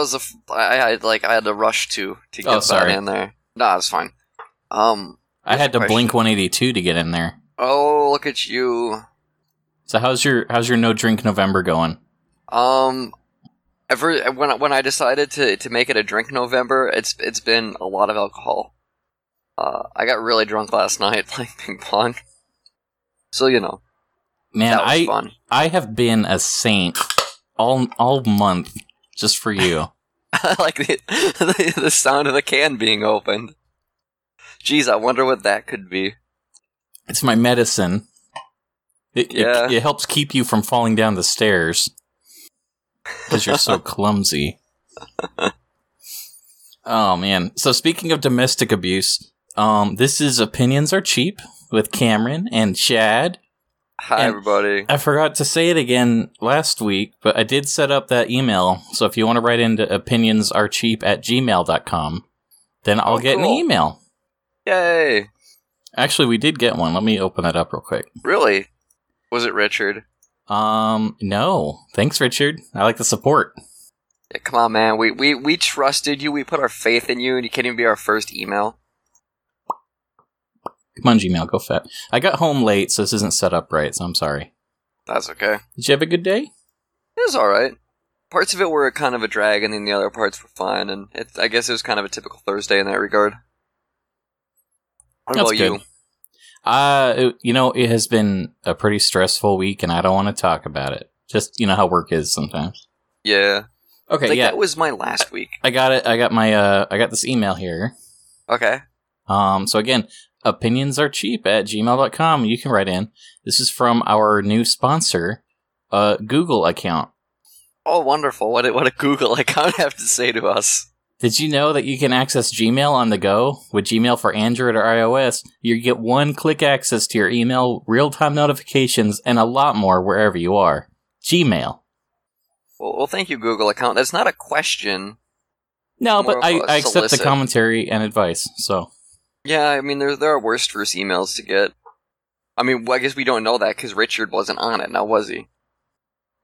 was a. I had to rush to get that in there. No, it's fine. I had to blink 182 to get in there. Oh, look at you! So how's your No Drink November going? When I decided to make it a Drink November, it's been a lot of alcohol. I got really drunk last night playing ping pong. So you know, man, that was fun. I have been a saint all month just for you. I like the sound of the can being opened. Jeez, I wonder what that could be. It's my medicine. It helps keep you from falling down the stairs because you're so clumsy. Oh man! So speaking of domestic abuse, this is Opinions Are Cheap with Cameron and Chad. Hi, everybody. I forgot to say it again last week, but I did set up that email. So if you want to write into opinionsarcheap@gmail.com, then I'll get an email. Yay! Actually, we did get one. Let me open that up real quick. Really? Was it Richard? No. Thanks, Richard. I like the support. Yeah, come on, man. We trusted you. We put our faith in you, and you can't even be our first email. Come on, Gmail. Go fat. I got home late, so this isn't set up right, so I'm sorry. That's okay. Did you have a good day? It was all right. Parts of it were kind of a drag, and then the other parts were fine, and I guess it was kind of a typical Thursday in that regard. What about you? It has been a pretty stressful week, and I don't want to talk about it. Just, you know how work is sometimes. Yeah. Okay. Like, yeah. That was my last week. I got it. I got my. I got this email here. Okay. So again, opinionsarcheap@gmail.com. You can write in. This is from our new sponsor, Google account. Oh, wonderful! What a Google account have to say to us. Did you know that you can access Gmail on the go? With Gmail for Android or iOS, you get one-click access to your email, real-time notifications, and a lot more wherever you are. Gmail. Well, thank you, Google account. That's not a question. No, but I accept the commentary and advice, so. Yeah, I mean, there are worse first emails to get. I mean, well, I guess we don't know that because Richard wasn't on it, now was he?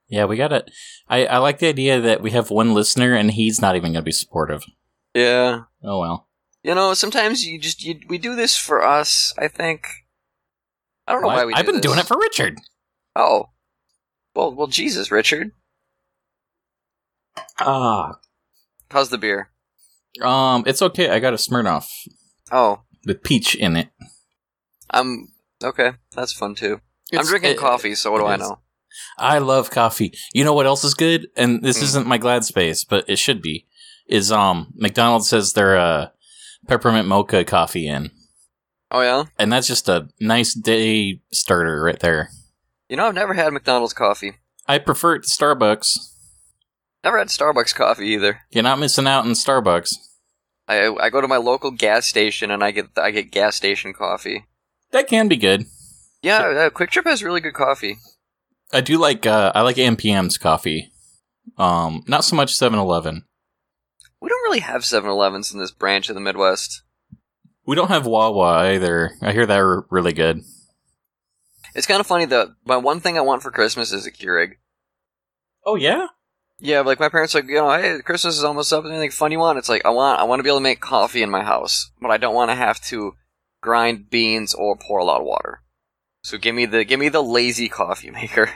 Yeah, we got it. I like the idea that we have one listener and he's not even going to be supportive. Yeah. Oh, well. You know, sometimes we do this for us, I think. I don't know why we do this. I've been doing it for Richard. Oh. Well, Jesus, Richard. How's the beer? It's okay. I got a Smirnoff. Oh. With peach in it. Okay. That's fun, too. I'm drinking coffee, so what do I know? I love coffee. You know what else is good? And this isn't my glad space, but it should be. Is McDonald's has their peppermint mocha coffee in. Oh, yeah? And that's just a nice day starter right there. You know, I've never had McDonald's coffee. I prefer it to Starbucks. Never had Starbucks coffee either. You're not missing out on Starbucks. I go to my local gas station and I get gas station coffee. That can be good. Yeah, Quick Trip has really good coffee. I do like, I like AMPM's coffee. Not so much 7-Eleven. We don't really have 7-Elevens in this branch of the Midwest. We don't have Wawa either. I hear they're really good. It's kind of funny, though. My one thing I want for Christmas is a Keurig. Oh, yeah? Yeah, like, my parents are like, you know, hey, Christmas is almost up, anything fun you want? It's like, I want to be able to make coffee in my house, but I don't want to have to grind beans or pour a lot of water. So give me the lazy coffee maker.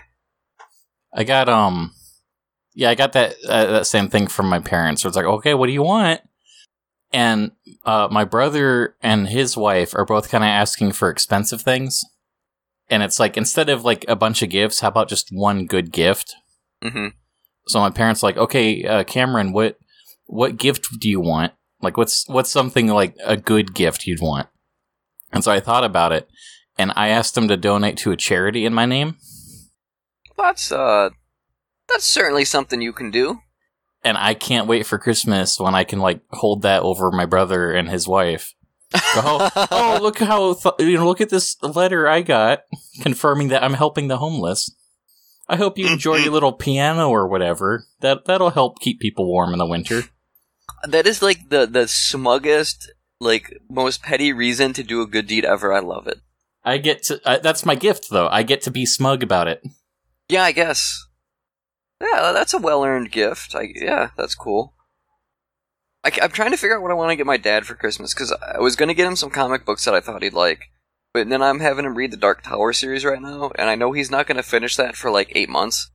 I got I got that same thing from my parents. So it's like, okay, what do you want? And my brother and his wife are both kind of asking for expensive things, and it's like instead of like a bunch of gifts, how about just one good gift? Mm-hmm. So my parents are like, okay, Cameron, what gift do you want? Like, what's something like a good gift you'd want? And so I thought about it. And I asked them to donate to a charity in my name. That's certainly something you can do. And I can't wait for Christmas when I can like hold that over my brother and his wife. Oh, look how look at this letter I got confirming that I'm helping the homeless. I hope you enjoy your little piano or whatever. That'll help keep people warm in the winter. That is like the smuggest, like most petty reason to do a good deed ever. I love it. I get to. That's my gift, though. I get to be smug about it. Yeah, I guess. Yeah, that's a well-earned gift. That's cool. I'm trying to figure out what I want to get my dad for Christmas, because I was going to get him some comic books that I thought he'd like, but then I'm having him read the Dark Tower series right now, and I know he's not going to finish that for like 8 months,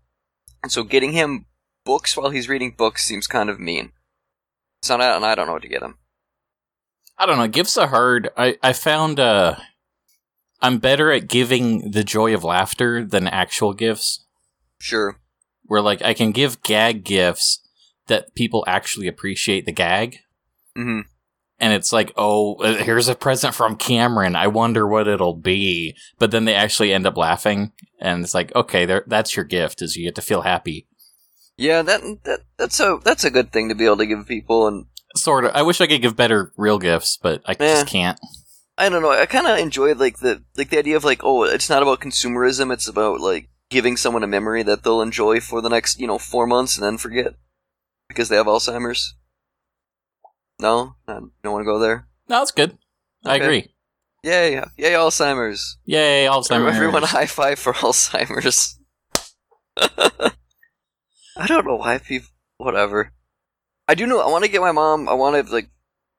and so getting him books while he's reading books seems kind of mean. So I don't know what to get him. I don't know. Gifts are hard. I found I'm better at giving the joy of laughter than actual gifts. Sure. Where, like, I can give gag gifts that people actually appreciate the gag. Mm-hmm. And it's like, oh, here's a present from Cameron. I wonder what it'll be. But then they actually end up laughing. And it's like, okay, that's your gift, is you get to feel happy. Yeah, that's a good thing to be able to give people. And sort of. I wish I could give better real gifts, but I just can't. I don't know. I kind of enjoy, like, the idea of, like, oh, it's not about consumerism. It's about, like, giving someone a memory that they'll enjoy for the next, 4 months and then forget. Because they have Alzheimer's? No? I don't want to go there? No, that's good. Okay. I agree. Yay. Yay, Alzheimer's. Yay, Alzheimer's. Everyone high five for Alzheimer's. I don't know why people... Whatever. I do know... I want to get my mom... I want to, like...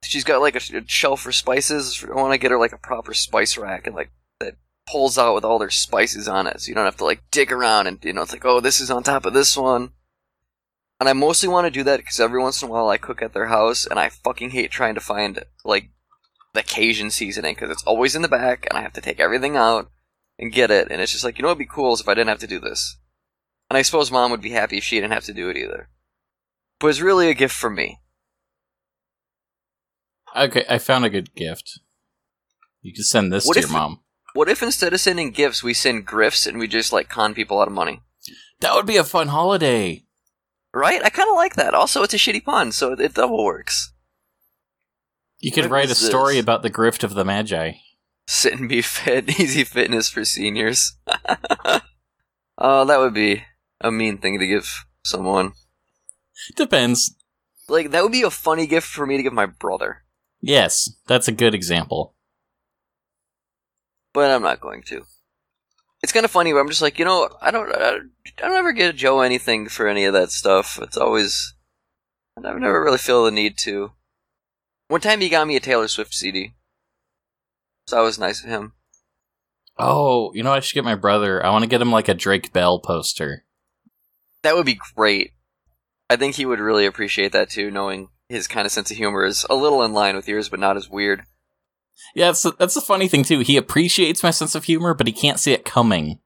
She's got, like, a shelf for spices. I want to get her, like, a proper spice rack and, like, that pulls out with all their spices on it. So you don't have to, like, dig around and, it's like, oh, this is on top of this one. And I mostly want to do that because every once in a while I cook at their house, and I fucking hate trying to find, like, the Cajun seasoning, because it's always in the back, and I have to take everything out and get it, and it's just like, it'd be cool if I didn't have to do this. And I suppose Mom would be happy if she didn't have to do it either. But it's really a gift for me. Okay, I found a good gift. You can send this to your mom. What if instead of sending gifts, we send grifts, and we just, like, con people out of money? That would be a fun holiday! Right? I kind of like that. Also, it's a shitty pun, so it double works. You could write a story about the grift of the Magi. Sit and be fed. Easy fitness for seniors. Oh, that would be a mean thing to give someone. Depends. Like, that would be a funny gift for me to give my brother. Yes, that's a good example. But I'm not going to. It's kind of funny, but I'm just like, I don't ever get Joe anything for any of that stuff. It's always... I never really feel the need to. One time he got me a Taylor Swift CD. So that was nice of him. Oh, I should get my brother. I want to get him, like, a Drake Bell poster. That would be great. I think he would really appreciate that, too, knowing his kind of sense of humor is a little in line with yours, but not as weird. Yeah, that's the funny thing, too. He appreciates my sense of humor, but he can't see it coming.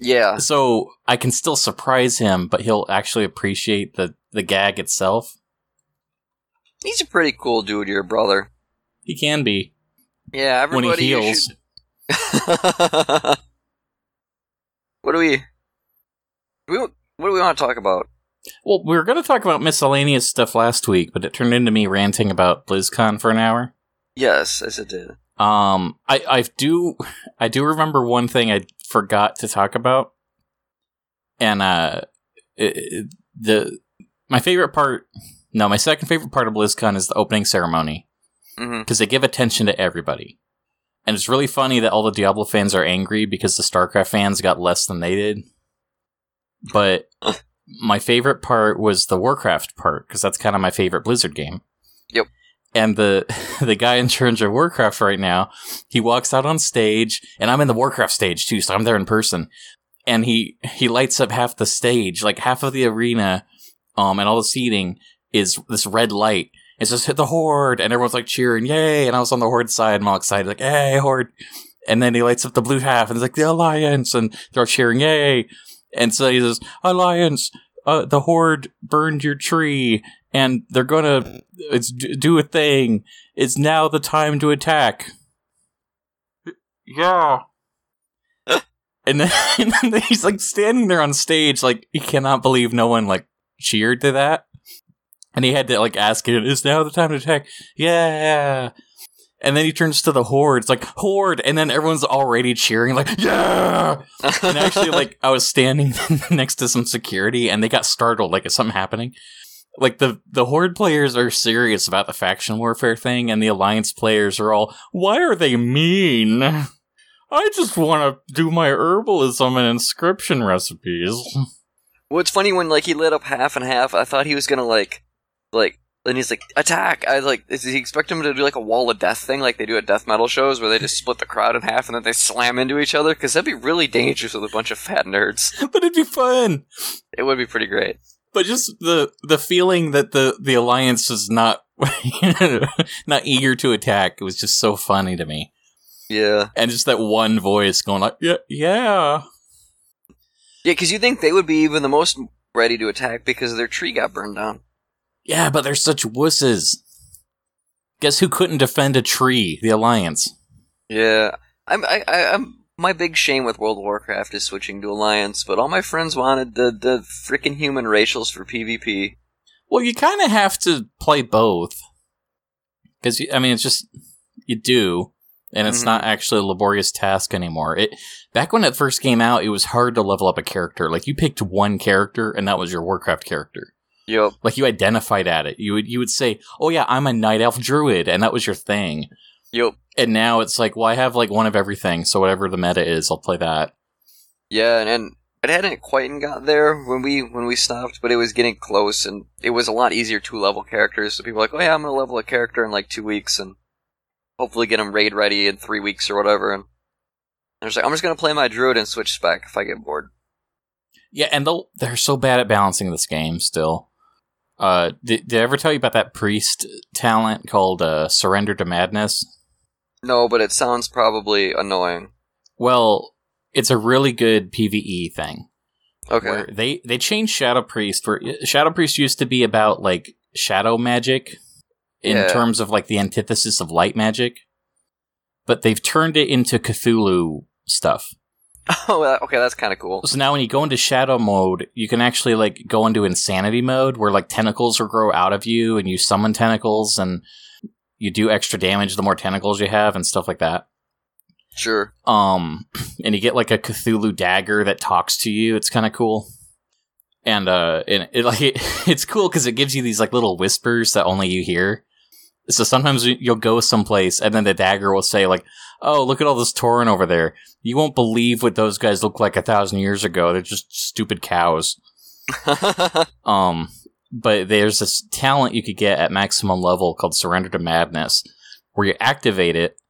Yeah. So I can still surprise him, but he'll actually appreciate the gag itself. He's a pretty cool dude, your brother. He can be. Yeah, everybody... When he heals. What do we want to talk about? Well, we were going to talk about miscellaneous stuff last week, but it turned into me ranting about BlizzCon for an hour. Yes, it did. I do remember one thing I forgot to talk about, and my second favorite part of BlizzCon is the opening ceremony, because they give attention to everybody, and it's really funny that all the Diablo fans are angry because the StarCraft fans got less than they did, but my favorite part was the Warcraft part, because that's kind of my favorite Blizzard game. Yep. And the guy in charge of Warcraft right now, he walks out on stage, and I'm in the Warcraft stage too, so I'm there in person. And he lights up half the stage, like half of the arena, and all the seating is this red light. It's just hit the Horde, and everyone's like cheering, yay! And I was on the Horde side, and I'm all excited, like, hey, Horde! And then he lights up the blue half, and it's like, the Alliance! And they're all cheering, yay! And so he says, Alliance, the Horde burned your tree, and they're gonna do a thing. It's now the time to attack. Yeah. And then he's like standing there on stage, like he cannot believe no one like cheered to that. And he had to like ask it, it's now the time to attack. Yeah. And then he turns to the Horde. It's like, Horde! And then everyone's already cheering, like, yeah! And actually, like, I was standing next to some security, and they got startled, like, is something happening? Like, the Horde players are serious about the faction warfare thing, and the Alliance players are all, why are they mean? I just want to do my herbalism and inscription recipes. Well, it's funny when, like, he lit up half and half, I thought he was gonna, like And he's like, attack! I like, does he expect him to do like a wall of death thing like they do at death metal shows where they just split the crowd in half and then they slam into each other? Because that'd be really dangerous with a bunch of fat nerds. But it'd be fun! It would be pretty great. But just the feeling that the Alliance was not eager to attack, it was just so funny to me. Yeah. And just that one voice going like, yeah, yeah. Yeah, because you think they would be even the most ready to attack because their tree got burned down. Yeah, but they're such wusses. Guess who couldn't defend a tree? The Alliance. Yeah. My big shame with World of Warcraft is switching to Alliance, but all my friends wanted the frickin' human racials for PvP. Well, you kind of have to play both. Because, I mean, it's just... You do. And it's not actually a laborious task anymore. Back when it first came out, it was hard to level up a character. Like, you picked one character, and that was your Warcraft character. Yep. Like, you identified at it. You would say, oh yeah, I'm a Night Elf Druid, and that was your thing. Yep. And now it's like, well, I have like one of everything, so whatever the meta is, I'll play that. Yeah, and it hadn't quite got there when we stopped, but it was getting close, and it was a lot easier to level characters, so people were like, oh yeah, I'm going to level a character in like 2 weeks, and hopefully get him raid ready in 3 weeks or whatever, and I was like, I'm just going to play my Druid and switch spec if I get bored. Yeah, and they're so bad at balancing this game still. Did I ever tell you about that priest talent called Surrender to Madness? No, but it sounds probably annoying. Well, it's a really good PvE thing. Okay. They changed Shadow Priest. Shadow Priest used to be about, like, shadow magic in terms of, like, the antithesis of light magic. But they've turned it into Cthulhu stuff. Oh, okay, that's kind of cool. So now when you go into shadow mode, you can actually, like, go into insanity mode where, like, tentacles will grow out of you and you summon tentacles and you do extra damage the more tentacles you have and stuff like that. Sure. And you get, like, a Cthulhu dagger that talks to you. It's kind of cool. And it's cool because it gives you these, like, little whispers that only you hear. So sometimes you'll go someplace and then the dagger will say, like, oh, look at all this tauren over there. You won't believe what those guys looked like 1,000 years ago. They're just stupid cows. But there's this talent you could get at maximum level called Surrender to Madness, where you activate it.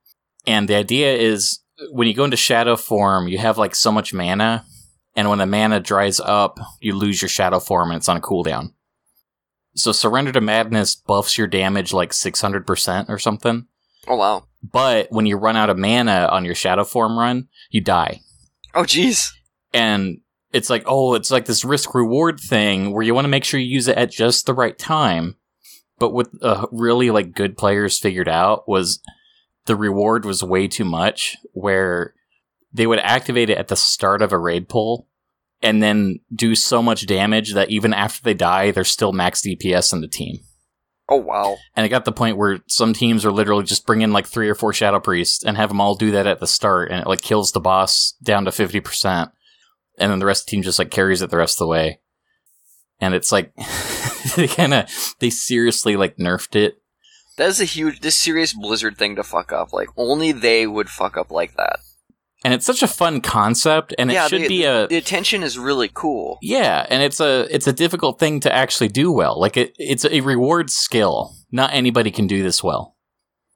And the idea is when you go into shadow form, you have like so much mana. And when the mana dries up, you lose your shadow form and it's on a cooldown. So Surrender to Madness buffs your damage like 600% or something. Oh, wow. But when you run out of mana on your shadow form run, you die. Oh, jeez. And it's like, this risk-reward thing where you want to make sure you use it at just the right time. But what really like good players figured out was the reward was way too much, where they would activate it at the start of a raid pull and then do so much damage that even after they die, they're still max DPS in the team. Oh, wow. And it got to the point where some teams are literally just bringing like 3 or 4 Shadow Priests and have them all do that at the start, and it like kills the boss down to 50%, and then the rest of the team just like carries it the rest of the way. And it's like, they seriously like nerfed it. That is this serious Blizzard thing to fuck up. Like, only they would fuck up like that. And it's such a fun concept, and it should be a... The attention is really cool. Yeah, and it's a difficult thing to actually do well. Like, it's a reward skill. Not anybody can do this well.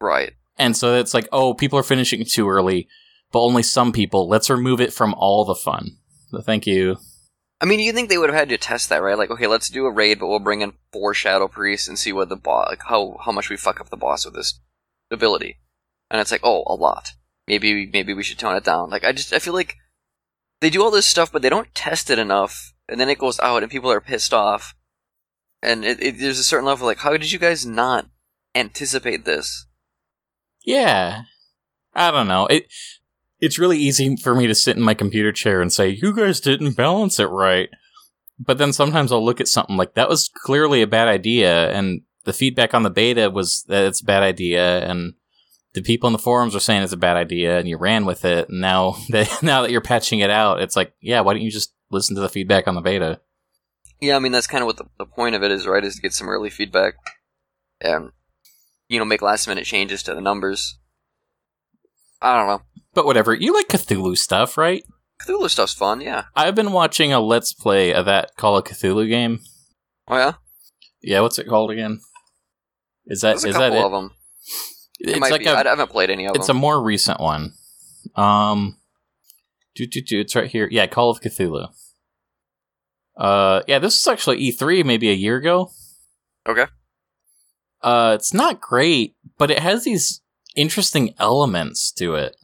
Right. And so it's like, oh, people are finishing too early, but only some people. Let's remove it from all the fun. So thank you. I mean, you think they would have had to test that, right? Like, okay, let's do a raid, but we'll bring in 4 Shadow Priests and see what the boss... Like, how much we fuck up the boss with this ability. And it's like, oh, a lot. Maybe we should tone it down. Like, I feel like they do all this stuff, but they don't test it enough, and then it goes out, and people are pissed off. And there's a certain level of, like, how did you guys not anticipate this? Yeah. I don't know. It's really easy for me to sit in my computer chair and say, you guys didn't balance it right. But then sometimes I'll look at something like, that was clearly a bad idea, and the feedback on the beta was that it's a bad idea, and... The people in the forums were saying it's a bad idea, and you ran with it, and now that you're patching it out, it's like, yeah, why don't you just listen to the feedback on the beta? Yeah, I mean, that's kind of what the point of it is, right, is to get some early feedback and, you know, make last-minute changes to the numbers. I don't know. But whatever. You like Cthulhu stuff, right? Cthulhu stuff's fun, yeah. I've been watching a Let's Play of that Call of Cthulhu game. Oh, yeah? Yeah, what's it called again? Is that There's a couple of them? It might be. I haven't played any of them. It's a more recent one. It's right here. Yeah, Call of Cthulhu. Yeah, this is actually E3 maybe a year ago. Okay. It's not great, but it has these interesting elements to it.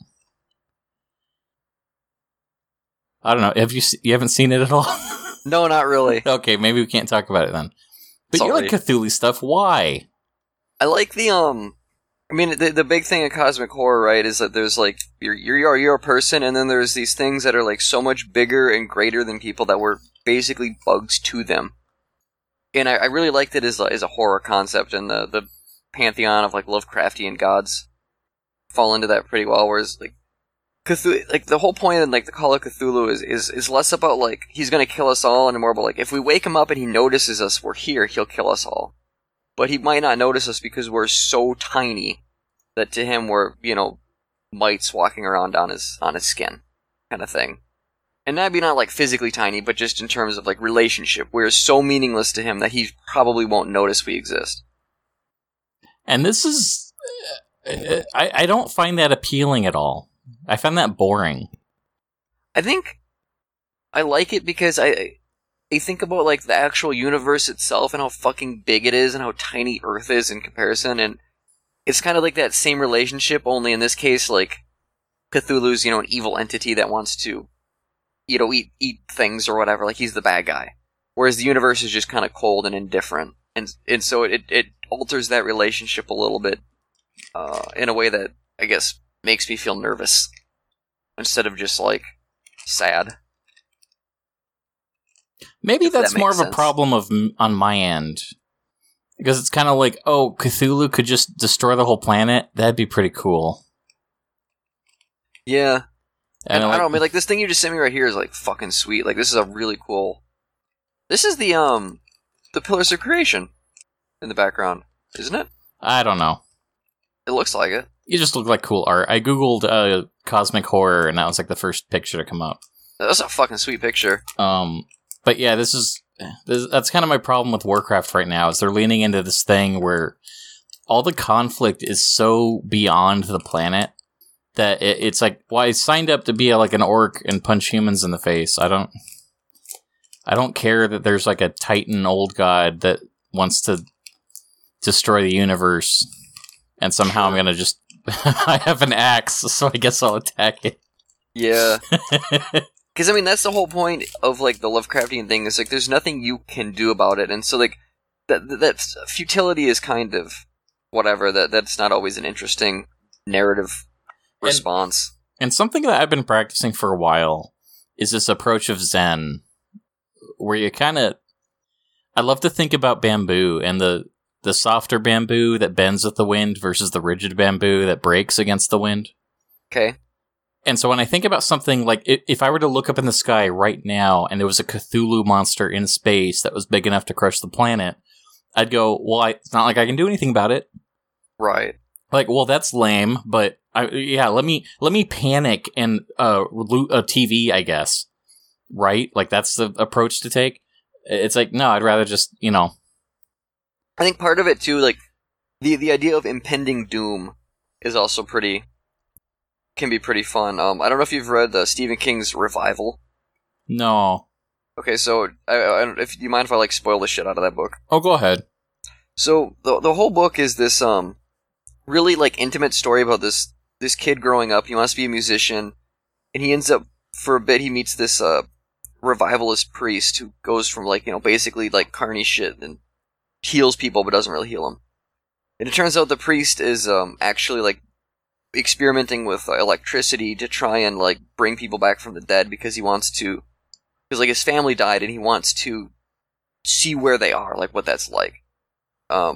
I don't know. Have you you haven't seen it at all? No, not really. Okay, maybe we can't talk about it then. But Sorry. You like Cthulhu stuff. Why? I like the I mean, the big thing in cosmic horror, right, is that there's like you're a person, and then there's these things that are like so much bigger and greater than people that were basically bugs to them. And I really liked it as a horror concept, and the pantheon of like Lovecraftian gods fall into that pretty well. Whereas like Cthulhu, like the whole point in like the Call of Cthulhu is less about like he's gonna kill us all, and more about like if we wake him up and he notices us, we're here, he'll kill us all. But he might not notice us because we're so tiny that to him we're, you know, mites walking around on his skin, kind of thing. And that'd be not like physically tiny, but just in terms of like relationship. We're so meaningless to him that he probably won't notice we exist. And this is, I don't find that appealing at all. I find that boring. I think I like it because I think about like the actual universe itself and how fucking big it is and how tiny Earth is in comparison, and it's kind of like that same relationship, only in this case like Cthulhu's, you know, an evil entity that wants to, you know, eat things or whatever, like he's the bad guy, whereas the universe is just kind of cold and indifferent, and so it alters that relationship a little bit in a way that I guess makes me feel nervous instead of just like sad. Maybe that's more of a problem on my end. Because it's kind of like, oh, Cthulhu could just destroy the whole planet? That'd be pretty cool. Yeah. And I don't know, like, this thing you just sent me right here is, like, fucking sweet. Like, this is a really cool... This is the Pillars of Creation in the background, isn't it? I don't know. It looks like it. You just look like cool art. I googled cosmic horror, and that was, like, the first picture to come up. That's a fucking sweet picture. But yeah, that's kind of my problem with Warcraft right now, is they're leaning into this thing where all the conflict is so beyond the planet that it's like, well, I signed up to be like an orc and punch humans in the face. I don't care that there's like a Titan old god that wants to destroy the universe, and somehow I'm gonna just I have an axe, so I guess I'll attack it. Yeah. Because, I mean, that's the whole point of, like, the Lovecraftian thing, is, like, there's nothing you can do about it, and so, like, that futility is kind of whatever, that's not always an interesting narrative response. And something that I've been practicing for a while is this approach of Zen, where you kind of... I love to think about bamboo, and the softer bamboo that bends with the wind versus the rigid bamboo that breaks against the wind. Okay. And so when I think about something, like, if I were to look up in the sky right now and there was a Cthulhu monster in space that was big enough to crush the planet, I'd go, well, it's not like I can do anything about it. Right. Like, well, that's lame, but, let me panic and loot a TV, I guess. Right? Like, that's the approach to take. It's like, no, I'd rather just, you know. I think part of it, too, like, the idea of impending doom is also can be pretty fun. I don't know if you've read Stephen King's Revival. No. Okay, so if you mind if I like spoil the shit out of that book? Oh, go ahead. So the whole book is this really like intimate story about this kid growing up. He wants to be a musician, and he ends up for a bit. He meets this revivalist priest who goes from like, you know, basically like carny shit and heals people, but doesn't really heal them. And it turns out the priest is actually like experimenting with electricity to try and like bring people back from the dead, because he wants to, because like his family died and he wants to see where they are, like what that's like. And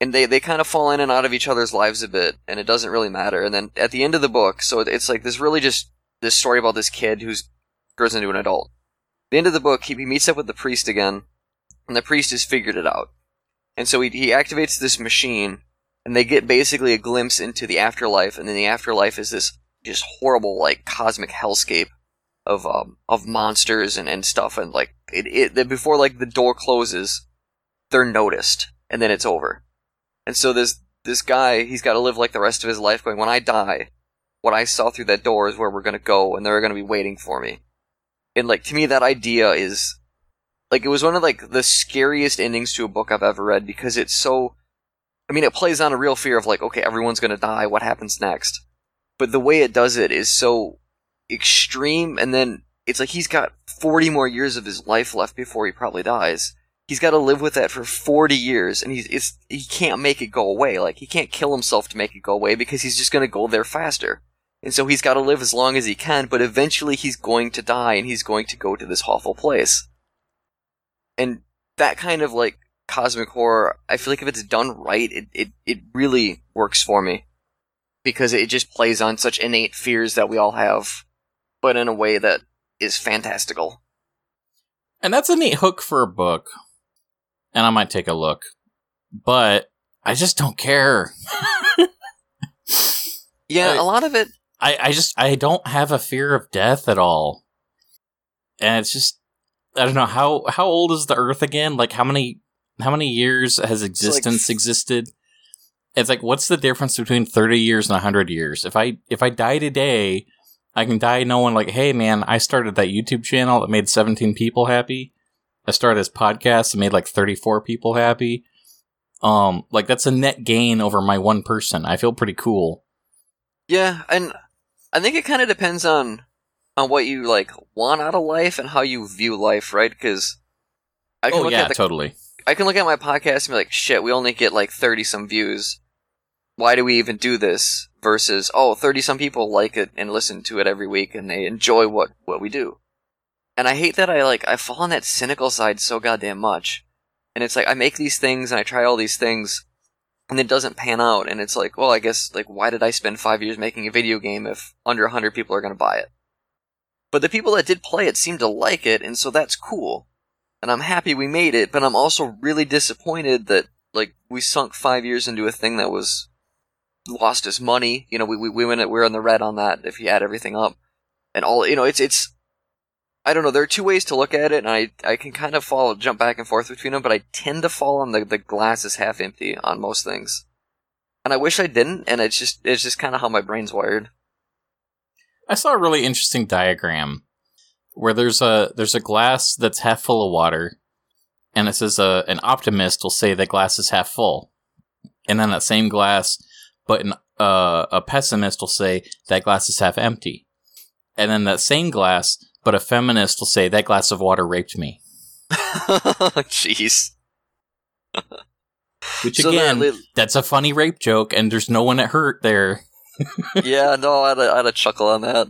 they kind of fall in and out of each other's lives a bit, and it doesn't really matter. And then at the end of the book, so it's like this really just this story about this kid who's grows into an adult. At the end of the book, he meets up with the priest again, and the priest has figured it out. And so he activates this machine. And they get basically a glimpse into the afterlife, and then the afterlife is this just horrible, like, cosmic hellscape of monsters and stuff, and, like, before, like, the door closes, they're noticed, and then it's over. And so this guy, he's got to live like the rest of his life going, when I die, what I saw through that door is where we're going to go, and they're going to be waiting for me. And, like, to me, that idea is, like, it was one of, like, the scariest endings to a book I've ever read, because it's so, I mean, it plays on a real fear of, like, okay, everyone's going to die, what happens next? But the way it does it is so extreme, and then it's like he's got 40 more years of his life left before he probably dies. He's got to live with that for 40 years, and he can't make it go away. Like, he can't kill himself to make it go away, because he's just going to go there faster. And so he's got to live as long as he can, but eventually he's going to die, and he's going to go to this awful place. And that kind of, like, cosmic horror, I feel like if it's done right, it really works for me. Because it just plays on such innate fears that we all have, but in a way that is fantastical. And that's a neat hook for a book. And I might take a look. But I just don't care. Yeah, a lot of it... I don't have a fear of death at all. And it's just... I don't know, how old is the Earth again? Like, how many years has existence existed? It's like, what's the difference between 30 years and 100 years? If I die today, I can die knowing, like, hey, man, I started that YouTube channel that made 17 people happy. I started this podcast that made, like, 34 people happy. Like, that's a net gain over my one person. I feel pretty cool. Yeah, and I think it kind of depends on what you, like, want out of life and how you view life, right? Because I can totally. I can look at my podcast and be like, shit, we only get like 30-some views. Why do we even do this? Versus, 30-some people like it and listen to it every week and they enjoy what we do. And I hate that I fall on that cynical side so goddamn much. And it's like, I make these things and I try all these things and it doesn't pan out. And it's like, well, I guess, like, why did I spend 5 years making a video game if under 100 people are going to buy it? But the people that did play it seemed to like it, and so that's cool. And I'm happy we made it, but I'm also really disappointed that, like, we sunk 5 years into a thing that was lost as money. You know, we were in the red on that if you add everything up. And all, you know, it's I don't know, there are two ways to look at it, and I can kind of jump back and forth between them, but I tend to fall on the glass is half empty on most things. And I wish I didn't, and it's just kind of how my brain's wired. I saw a really interesting diagram where there's a glass that's half full of water, and it says an optimist will say that glass is half full, and then that same glass, but a pessimist will say that glass is half empty, and then that same glass, but a feminist will say that glass of water raped me. Jeez. Which again, that's a funny rape joke, and there's no one it hurt there. Yeah, no, I had a chuckle on that.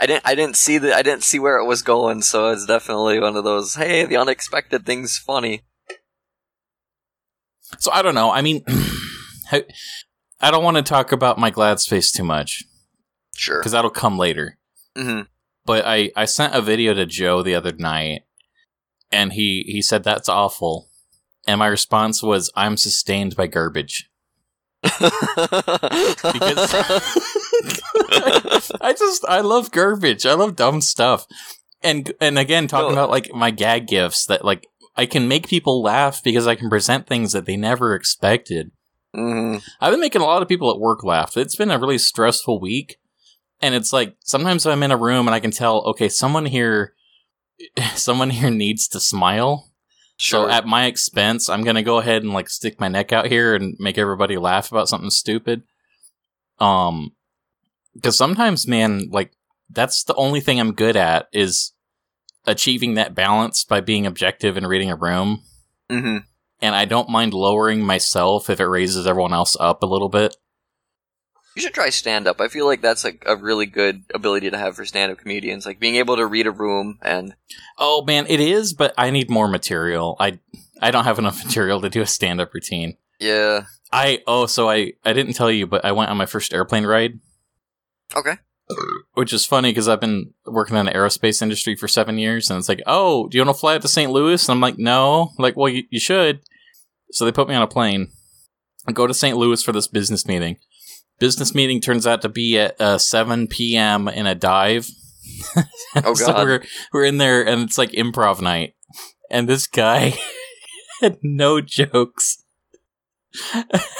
I didn't see where it was going, so it's definitely one of those, hey, the unexpected thing's funny. So I don't know. I mean, I don't want to talk about my glad space too much. Sure. Because that'll come later. Mm-hmm. But I sent a video to Joe the other night, and he said, that's awful. And my response was, I'm sustained by garbage. Because I love garbage. I love dumb stuff, and again talking about like my gag gifts that like I can make people laugh because I can present things that they never expected. Mm-hmm. I've been making a lot of people at work laugh. It's been a really stressful week, and it's like sometimes I'm in a room and I can tell, okay, someone here needs to smile. Sure. So at my expense, I'm going to go ahead and like stick my neck out here and make everybody laugh about something stupid. Because sometimes, man, like that's the only thing I'm good at is achieving that balance by being objective and reading a room. Mm-hmm. And I don't mind lowering myself if it raises everyone else up a little bit. You should try stand-up. I feel like that's like a really good ability to have for stand-up comedians, like being able to read a room and... Oh, man, it is, but I need more material. I don't have enough material to do a stand-up routine. Yeah. So I didn't tell you, but I went on my first airplane ride. Okay. Which is funny, because I've been working in the aerospace industry for 7 years, and it's like, oh, do you want to fly out to St. Louis? And I'm like, no. I'm like, well, you should. So they put me on a plane. I go to St. Louis for this business meeting. Business meeting turns out to be at 7 p.m. in a dive. Oh, God. So we're in there, and it's like improv night. And this guy had no jokes.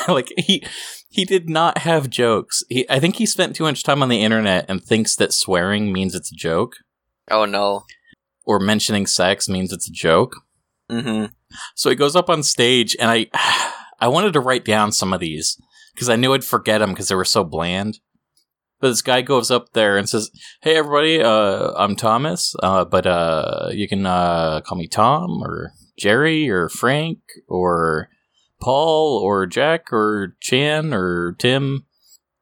Like, he did not have jokes. I think he spent too much time on the internet and thinks that swearing means it's a joke. Oh, no. Or mentioning sex means it's a joke. Mm-hmm. So he goes up on stage, and I wanted to write down some of these, because I knew I'd forget them because they were so bland. But this guy goes up there and says, "Hey, everybody, I'm Thomas, but you can call me Tom, or Jerry, or Frank, or Paul, or Jack, or Chan, or Tim,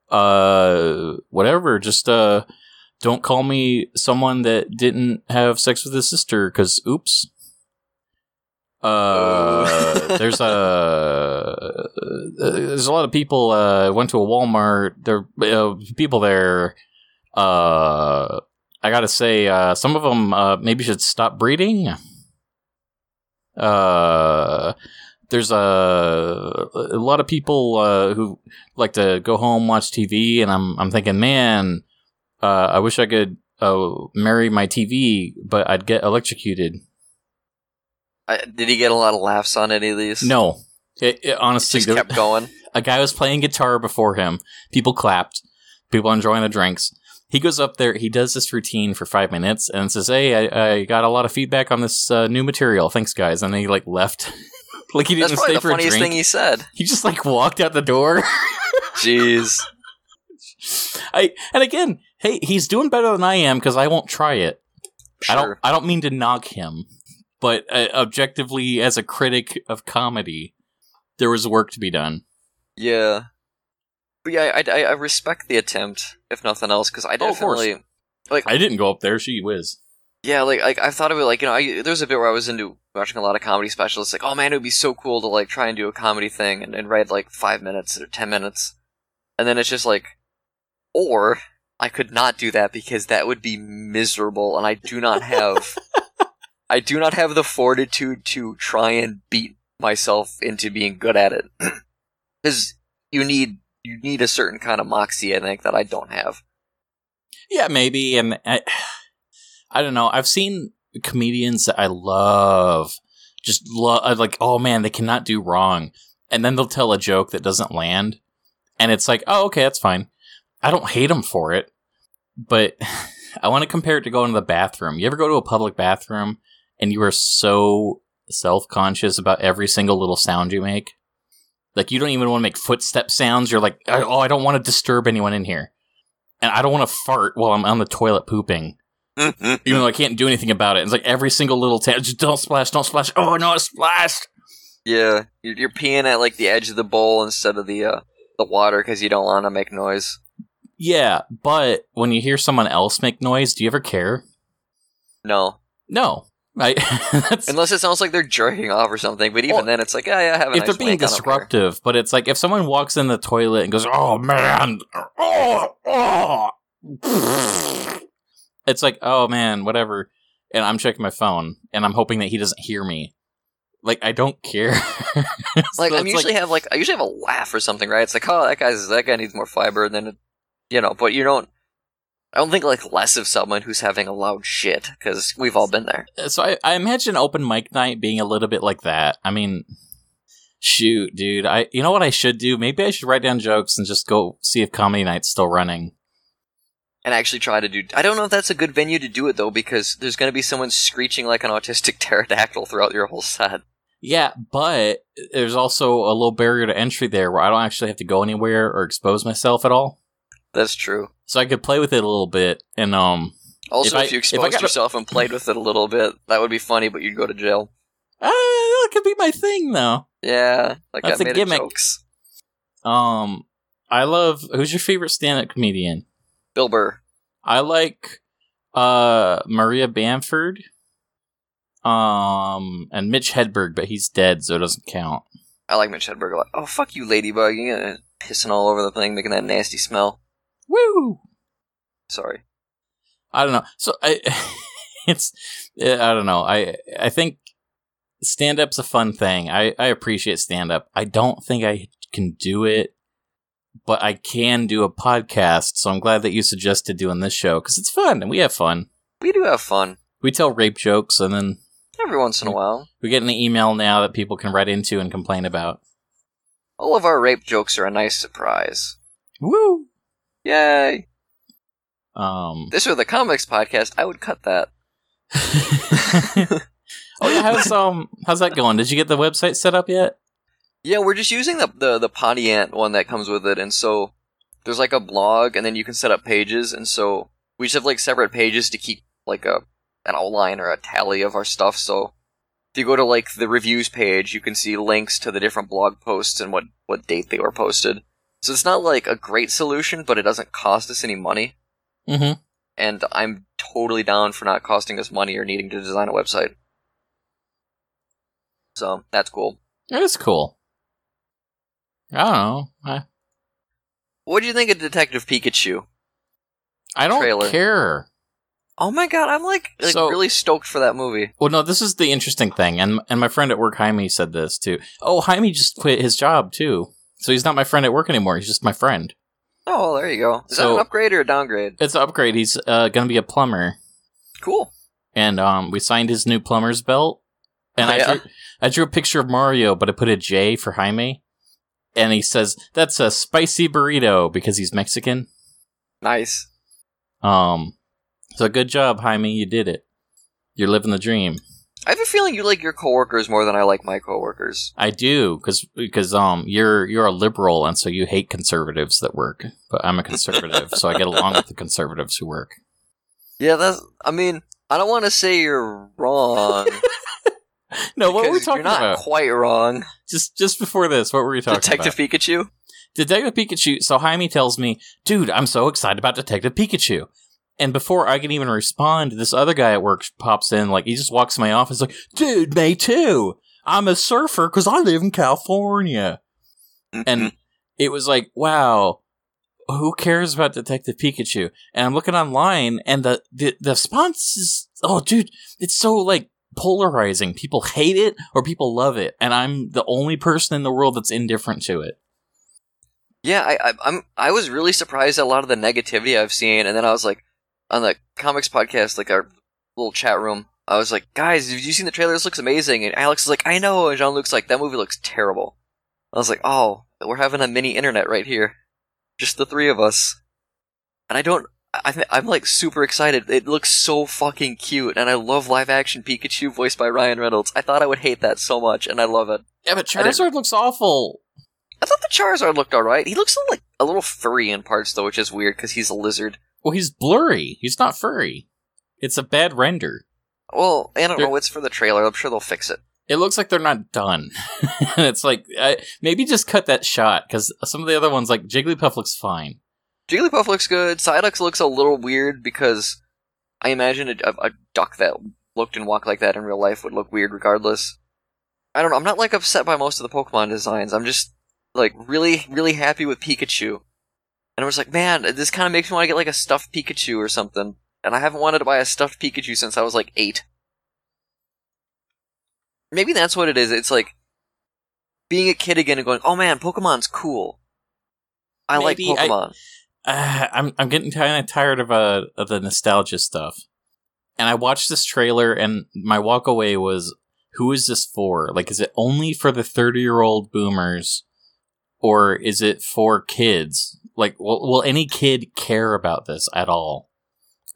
whatever. Just don't call me someone that didn't have sex with his sister, because oops." There's a lot of people, went to a Walmart, there people there, I gotta say, some of them, maybe should stop breeding. There's a lot of people, who like to go home, watch TV, and I'm thinking, man, I wish I could, marry my TV, but I'd get electrocuted. Did he get a lot of laughs on any of these? No. It honestly, it just kept going. A guy was playing guitar before him. People clapped. People enjoying the drinks. He goes up there. He does this routine for 5 minutes and says, "Hey, I got a lot of feedback on this new material. Thanks, guys." And then he left. Like, he didn't That's stay for a drink. That's probably the funniest thing he said. He just walked out the door. Jeez. And again, hey, he's doing better than I am because I won't try it. Sure. I don't mean to knock him. But objectively, as a critic of comedy, there was work to be done. Yeah. But yeah, I respect the attempt, if nothing else, because I definitely... Oh, like, I didn't go up there, she whiz. Yeah, like I thought of it, there was a bit where I was into watching a lot of comedy specials, oh man, it would be so cool to, try and do a comedy thing and write, 5 minutes or 10 minutes. And then it's just or I could not do that because that would be miserable, and I do not have... I do not have the fortitude to try and beat myself into being good at it. Because you need a certain kind of moxie, I think, that I don't have. Yeah, maybe. And I don't know. I've seen comedians that I love. Oh, man, they cannot do wrong. And then they'll tell a joke that doesn't land. And it's oh, okay, that's fine. I don't hate them for it. But I want to compare it to going to the bathroom. You ever go to a public bathroom and you are so self-conscious about every single little sound you make? You don't even want to make footstep sounds. You're oh, I don't want to disturb anyone in here. And I don't want to fart while I'm on the toilet pooping. Even though I can't do anything about it. It's every single little... just don't splash. Oh, no, it splashed! Yeah, you're peeing at, the edge of the bowl instead of the water because you don't want to make noise. Yeah, but when you hear someone else make noise, do you ever care? No. Unless it sounds like they're jerking off or something, but even then it's I have a nice if they're being disruptive, but it's if someone walks in the toilet and goes, "Oh, man, oh. It's oh, man, whatever, and I'm checking my phone, and I'm hoping that he doesn't hear me. I don't care. I usually have a laugh or something, right? It's oh, that guy needs more fiber, and then... but I don't think, less of someone who's having a loud shit, because we've all been there. So I imagine open mic night being a little bit like that. I mean, shoot, dude. You know what I should do? Maybe I should write down jokes and just go see if comedy night's still running. And actually try to do... I don't know if that's a good venue to do it, though, because there's going to be someone screeching like an autistic pterodactyl throughout your whole set. Yeah, but there's also a low barrier to entry there where I don't actually have to go anywhere or expose myself at all. That's true. So I could play with it a little bit, and also if you exposed yourself and played with it a little bit, that would be funny, but you'd go to jail. That could be my thing, though. Yeah, that's a gimmick. Jokes. I love. Who's your favorite stand-up comedian? Bill Burr. I like Maria Bamford, and Mitch Hedberg, but he's dead, so it doesn't count. I like Mitch Hedberg a lot. Oh, fuck you, ladybug! You're pissing all over the thing, making that nasty smell. Woo! Sorry. I don't know. So I don't know. I think stand-up's a fun thing. I appreciate stand-up. I don't think I can do it, but I can do a podcast, so I'm glad that you suggested doing this show, because it's fun, and we have fun. We do have fun. We tell rape jokes, and then... Every once in a while. We get an email now that people can write into and complain about. All of our rape jokes are a nice surprise. Woo! Yay! This or the comics podcast, I would cut that. Oh yeah, how's that going? Did you get the website set up yet? Yeah, we're just using the Pontiant one that comes with it, and so there's like a blog, and then you can set up pages, and so we just have like separate pages to keep like an outline or a tally of our stuff. So if you go to like the reviews page, you can see links to the different blog posts and what date they were posted. So it's not like a great solution, but it doesn't cost us any money. Mm-hmm. And I'm totally down for not costing us money or needing to design a website. So that's cool. That is cool. I don't know. What do you think of Detective Pikachu? I don't care. Oh my god, I'm like really stoked for that movie. Well, no, this is the interesting thing, and my friend at work, Jaime, said this too. Oh, Jaime just quit his job too, so he's not my friend at work anymore. He's just my friend. Oh, well, there you go. Is that an upgrade or a downgrade? It's an upgrade. He's going to be a plumber. Cool. And we signed his new plumber's belt. And I drew a picture of Mario, but I put a J for Jaime. And he says, that's a spicy burrito, because he's Mexican. Nice. So good job, Jaime. You did it. You're living the dream. I have a feeling you like your coworkers more than I like my coworkers. I do, because you're a liberal, and so you hate conservatives that work. But I'm a conservative, so I get along with the conservatives who work. Yeah, I don't want to say you're wrong. No, what were we talking about? You're not quite wrong. Just before this, what were we talking about? Detective Pikachu? Detective Pikachu. So Jaime tells me, dude, I'm so excited about Detective Pikachu. And before I can even respond, this other guy at work pops in, like, he just walks in my office, like, dude, me too. I'm a surfer because I live in California. Mm-hmm. And it was like, wow, who cares about Detective Pikachu? And I'm looking online, and the response is, oh, dude, it's so, like, polarizing. People hate it, or people love it. And I'm the only person in the world that's indifferent to it. Yeah, I was really surprised at a lot of the negativity I've seen, and then I was like, on the comics podcast, like our little chat room, I was like, guys, have you seen the trailer? This looks amazing. And Alex is like, I know. And Jean-Luc's like, that movie looks terrible. I was like, oh, we're having a mini internet right here. Just the three of us. And I'm like super excited. It looks so fucking cute. And I love live action Pikachu voiced by Ryan Reynolds. I thought I would hate that so much. And I love it. Yeah, but Charizard looks awful. I thought the Charizard looked alright. He looks like a little furry in parts though, which is weird because he's a lizard. Well, he's blurry. He's not furry. It's a bad render. Well, I don't know. It's for the trailer. I'm sure they'll fix it. It looks like they're not done. It's like, maybe just cut that shot, because some of the other ones, like, Jigglypuff looks fine. Jigglypuff looks good. Psyduck looks a little weird, because I imagine a duck that looked and walked like that in real life would look weird regardless. I don't know. I'm not, like, upset by most of the Pokemon designs. I'm just, like, really, really happy with Pikachu. And I was like, man, this kind of makes me want to get, like, a stuffed Pikachu or something. And I haven't wanted to buy a stuffed Pikachu since I was, like, 8. Maybe that's what it is. It's, like, being a kid again and going, oh, man, Pokemon's cool. I like Pokemon. I'm getting kind of tired of the nostalgia stuff. And I watched this trailer, and my walkaway was, who is this for? Like, is it only for the 30-year-old boomers, or is it for kids? Like, will any kid care about this at all?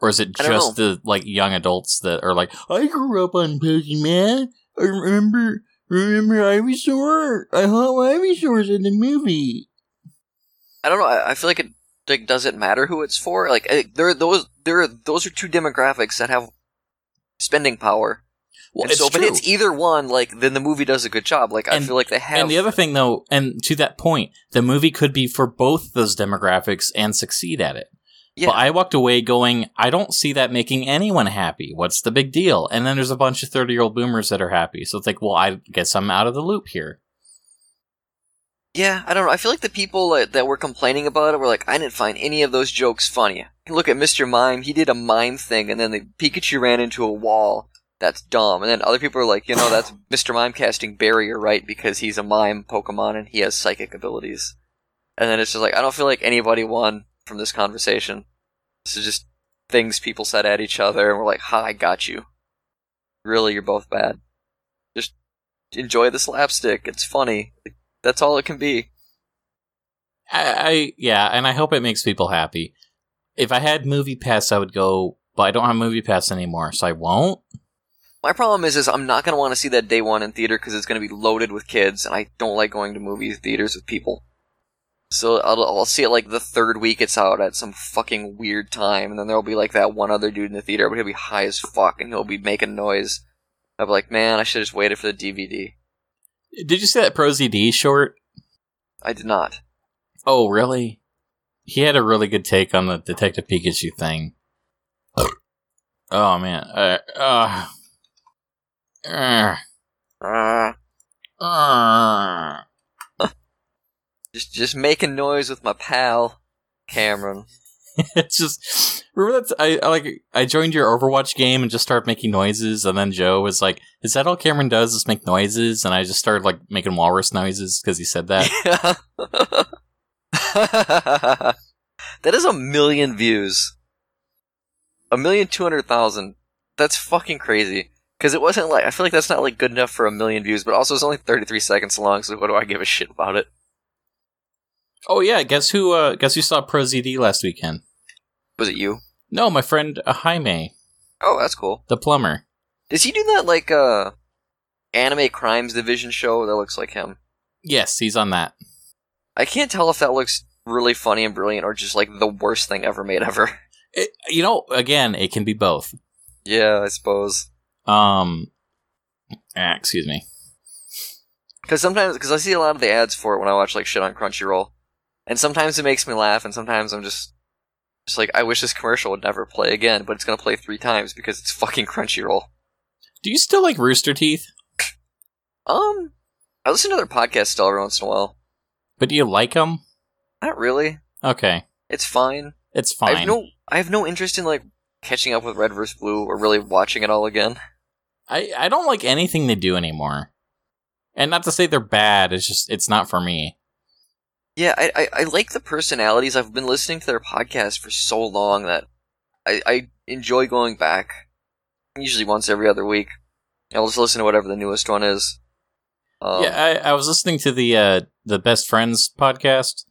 Or is it just the, like, young adults that are like, I grew up on Pokemon. I remember Ivysaur. I saw Ivysaurs in the movie. I don't know. I feel like it, like, doesn't matter who it's for. Like, those are two demographics that have spending power. Well, it's so, true. But it's either one, like, then the movie does a good job. Like, I feel like they have... And the other thing, though, and to that point, the movie could be for both those demographics and succeed at it. Yeah. But I walked away going, I don't see that making anyone happy. What's the big deal? And then there's a bunch of 30-year-old boomers that are happy. So it's like, well, I guess I'm out of the loop here. Yeah, I don't know. I feel like the people that were complaining about it were like, I didn't find any of those jokes funny. Look at Mr. Mime. He did a mime thing, and then the Pikachu ran into a wall. That's dumb. And then other people are like, you know, that's Mr. Mime casting barrier, right? Because he's a mime Pokemon and he has psychic abilities. And then it's just like, I don't feel like anybody won from this conversation. This is just things people said at each other, and we're like, ha, I got you. Really, you're both bad. Just enjoy the slapstick. It's funny. That's all it can be. Yeah, and I hope it makes people happy. If I had Movie Pass, I would go, but I don't have Movie Pass anymore, so I won't. My problem is I'm not going to want to see that day one in theater because it's going to be loaded with kids, and I don't like going to movie theaters with people. So I'll see it like the third week it's out at some fucking weird time, and then there'll be like that one other dude in the theater, but he'll be high as fuck, and he'll be making noise. I'll be like, man, I should have just waited for the DVD. Did you see that ProZD short? I did not. Oh, really? He had a really good take on the Detective Pikachu thing. Oh, man. Just making noise with my pal, Cameron. It's just... Remember that I joined your Overwatch game and just started making noises, and then Joe was like, is that all Cameron does is make noises? And I just started like making walrus noises because he said that. Yeah. That is 1 million views. 1,200,000. That's fucking crazy. Because it wasn't like... I feel like that's not like good enough for 1 million views, but also it's only 33 seconds long, so what do I give a shit about it? Oh yeah, guess who saw ProZD last weekend? Was it you? No, my friend Jaime. Oh, that's cool. The plumber. Does he do that like anime crimes division show that looks like him? Yes, he's on that. I can't tell if that looks really funny and brilliant or just like the worst thing ever made ever. Again, it can be both. Yeah, I suppose. Excuse me. Because I see a lot of the ads for it when I watch like shit on Crunchyroll. And sometimes it makes me laugh, and sometimes I'm just like, I wish this commercial would never play again, but it's going to play 3 times because it's fucking Crunchyroll. Do you still like Rooster Teeth? I listen to their podcast still every once in a while. But do you like them? Not really. Okay. It's fine. It's fine. I have no interest in like catching up with Red vs. Blue or really watching it all again. I don't like anything they do anymore. And not to say they're bad, it's just, it's not for me. Yeah, I like the personalities. I've been listening to their podcast for so long that I enjoy going back, usually once every other week. I'll just listen to whatever the newest one is. I was listening to the Best Friends podcast,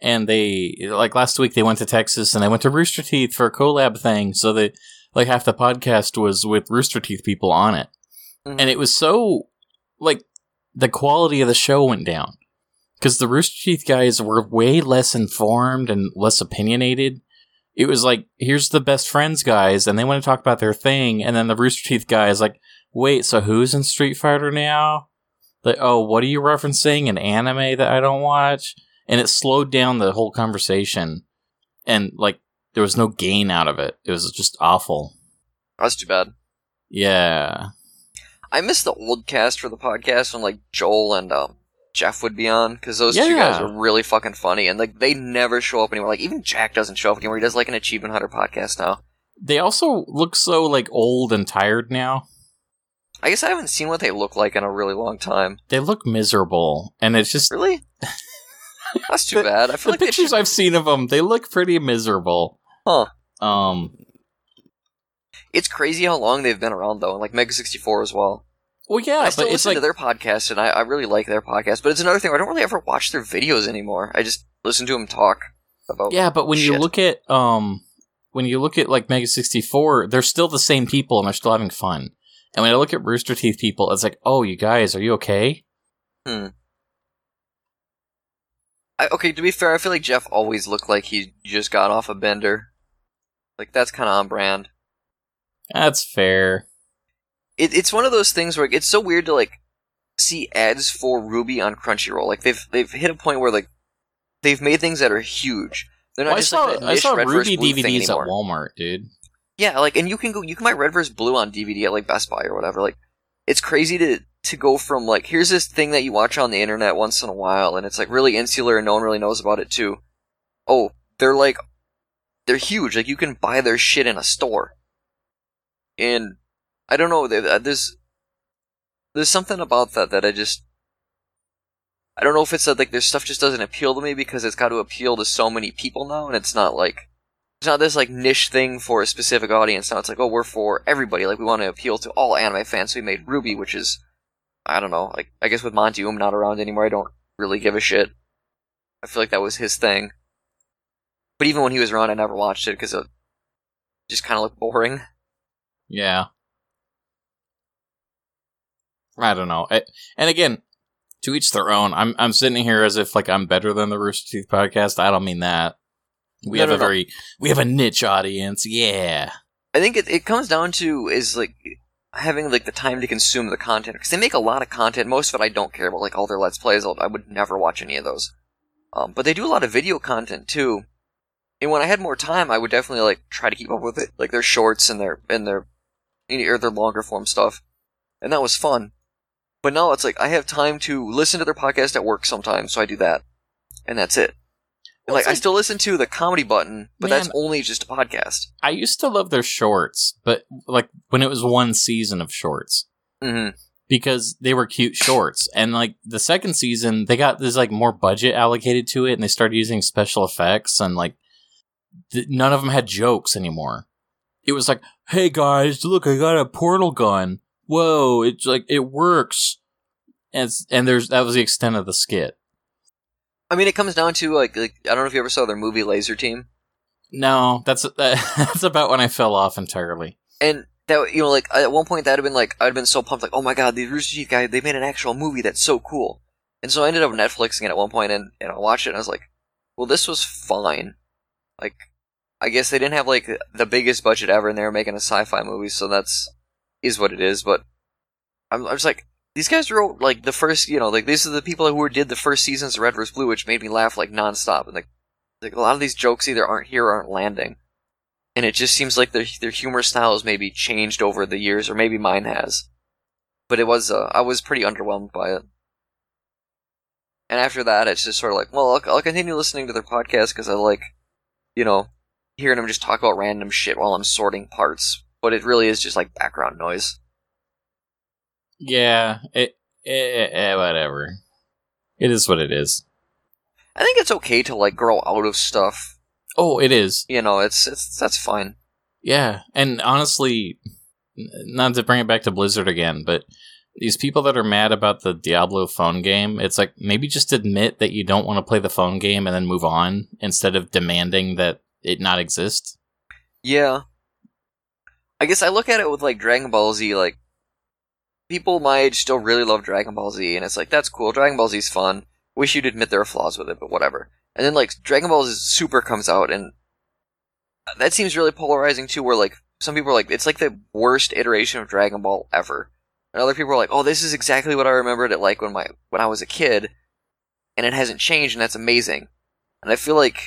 and they, like last week they went to Texas, and they went to Rooster Teeth for a collab thing, so they, like half the podcast was with Rooster Teeth people on it. Mm-hmm. And it was so, like, the quality of the show went down because the Rooster Teeth guys were way less informed and less opinionated. It was like, here's the Best Friends guys, and they want to talk about their thing, and then the Rooster Teeth guy is like, wait, so who's in Street Fighter now? Like, oh, what are you referencing? An anime that I don't watch? And it slowed down the whole conversation, and like there was no gain out of it. It was just awful. That's too bad. Yeah. I miss the old cast for the podcast when, like, Joel and Jeff would be on, because those two guys were really fucking funny, and, like, they never show up anymore. Like, even Jack doesn't show up anymore. He does, like, an Achievement Hunter podcast now. They also look so, like, old and tired now. I guess I haven't seen what they look like in a really long time. They look miserable, and it's just... Really? That's too bad. I feel like the pictures I've seen of them, they look pretty miserable. Huh. It's crazy how long they've been around, though, and like Mega 64 as well. Well, yeah, I still listen to their podcast, and I really like their podcast, but it's another thing where I don't really ever watch their videos anymore. I just listen to them talk about you look at like Mega 64, they're still the same people, and they're still having fun. And when I look at Rooster Teeth people, it's like, oh, you guys, are you okay? Okay, to be fair, I feel like Jeff always looked like he just got off a bender. Like, that's kind of on brand. That's fair. It's one of those things where it's so weird to like see ads for RWBY on Crunchyroll. Like they've hit a point where like they've made things that are huge. They're not I saw Red RWBY DVDs at Walmart, dude. Yeah, like, and you can buy Red vs. Blue on DVD at like Best Buy or whatever. Like, it's crazy to go from like, here's this thing that you watch on the internet once in a while, and it's like really insular and no one really knows about it too. Oh, they're huge. Like, you can buy their shit in a store. And I don't know, there's something about that I don't know if it's that, like, their stuff just doesn't appeal to me because it's got to appeal to so many people now, and it's not this, like, niche thing for a specific audience now. It's like, oh, we're for everybody. Like, we want to appeal to all anime fans, so we made RWBY, which is, I don't know, like, I guess with Monty not around anymore, I don't really give a shit. I feel like that was his thing. But even when he was around, I never watched it because it just kind of looked boring. Yeah. I don't know. And again, to each their own. I'm sitting here as if like I'm better than the Rooster Teeth podcast. I don't mean that. We have a niche audience. Yeah. I think it comes down to is like having like the time to consume the content, because they make a lot of content. Most of it I don't care about, like all their Let's Plays. I would never watch any of those. But they do a lot of video content too. And when I had more time, I would definitely like try to keep up with it, like their shorts and their longer form stuff. And that was fun. But now it's like, I have time to listen to their podcast at work sometimes, so I do that. And that's it. And well, like, I still listen to the Comedy Button, but that's only just a podcast. I used to love their shorts, but, like, when it was one season of shorts. Mm-hmm. Because they were cute shorts. And, like, the second season, they got this, like, more budget allocated to it, and they started using special effects, and, like, none of them had jokes anymore. It was like, hey, guys, look, I got a portal gun. Whoa, it's like, it works. And that was the extent of the skit. I mean, it comes down to, like I don't know if you ever saw their movie Laser Team. No, that's about when I fell off entirely. And, that you know, like, at one point that would have been, like, I'd been so pumped, like, oh my god, the Rooster Teeth guy, they made an actual movie, that's so cool. And so I ended up Netflixing it at one point, and I watched it, and I was like, well, this was fine. Like, I guess they didn't have, like, the biggest budget ever, and they were making a sci-fi movie, so is what it is, but I was like, these guys wrote, like, the first, you know, like, these are the people who did the first seasons of Red vs. Blue, which made me laugh, like, nonstop, and, like a lot of these jokes either aren't here or aren't landing, and it just seems like their humor styles maybe changed over the years, or maybe mine has, but it was, I was pretty underwhelmed by it, and after that, it's just sort of like, well, I'll continue listening to their podcast, because I like, you know, hearing them just talk about random shit while I'm sorting parts. But it really is just, like, background noise. Yeah, whatever. It is what it is. I think it's okay to, like, grow out of stuff. Oh, it is. You know, that's fine. Yeah, and honestly, not to bring it back to Blizzard again, but these people that are mad about the Diablo phone game, it's like, maybe just admit that you don't want to play the phone game and then move on, instead of demanding that it not exist. Yeah. I guess I look at it with, like, Dragon Ball Z, like, people my age still really love Dragon Ball Z, and it's like, that's cool, Dragon Ball Z's fun, wish you'd admit there are flaws with it, but whatever. And then, like, Dragon Ball Z Super comes out, and that seems really polarizing, too, where, like, some people are like, it's like the worst iteration of Dragon Ball ever. And other people are like, oh, this is exactly what I remembered it like when I was a kid, and it hasn't changed, and that's amazing. And I feel like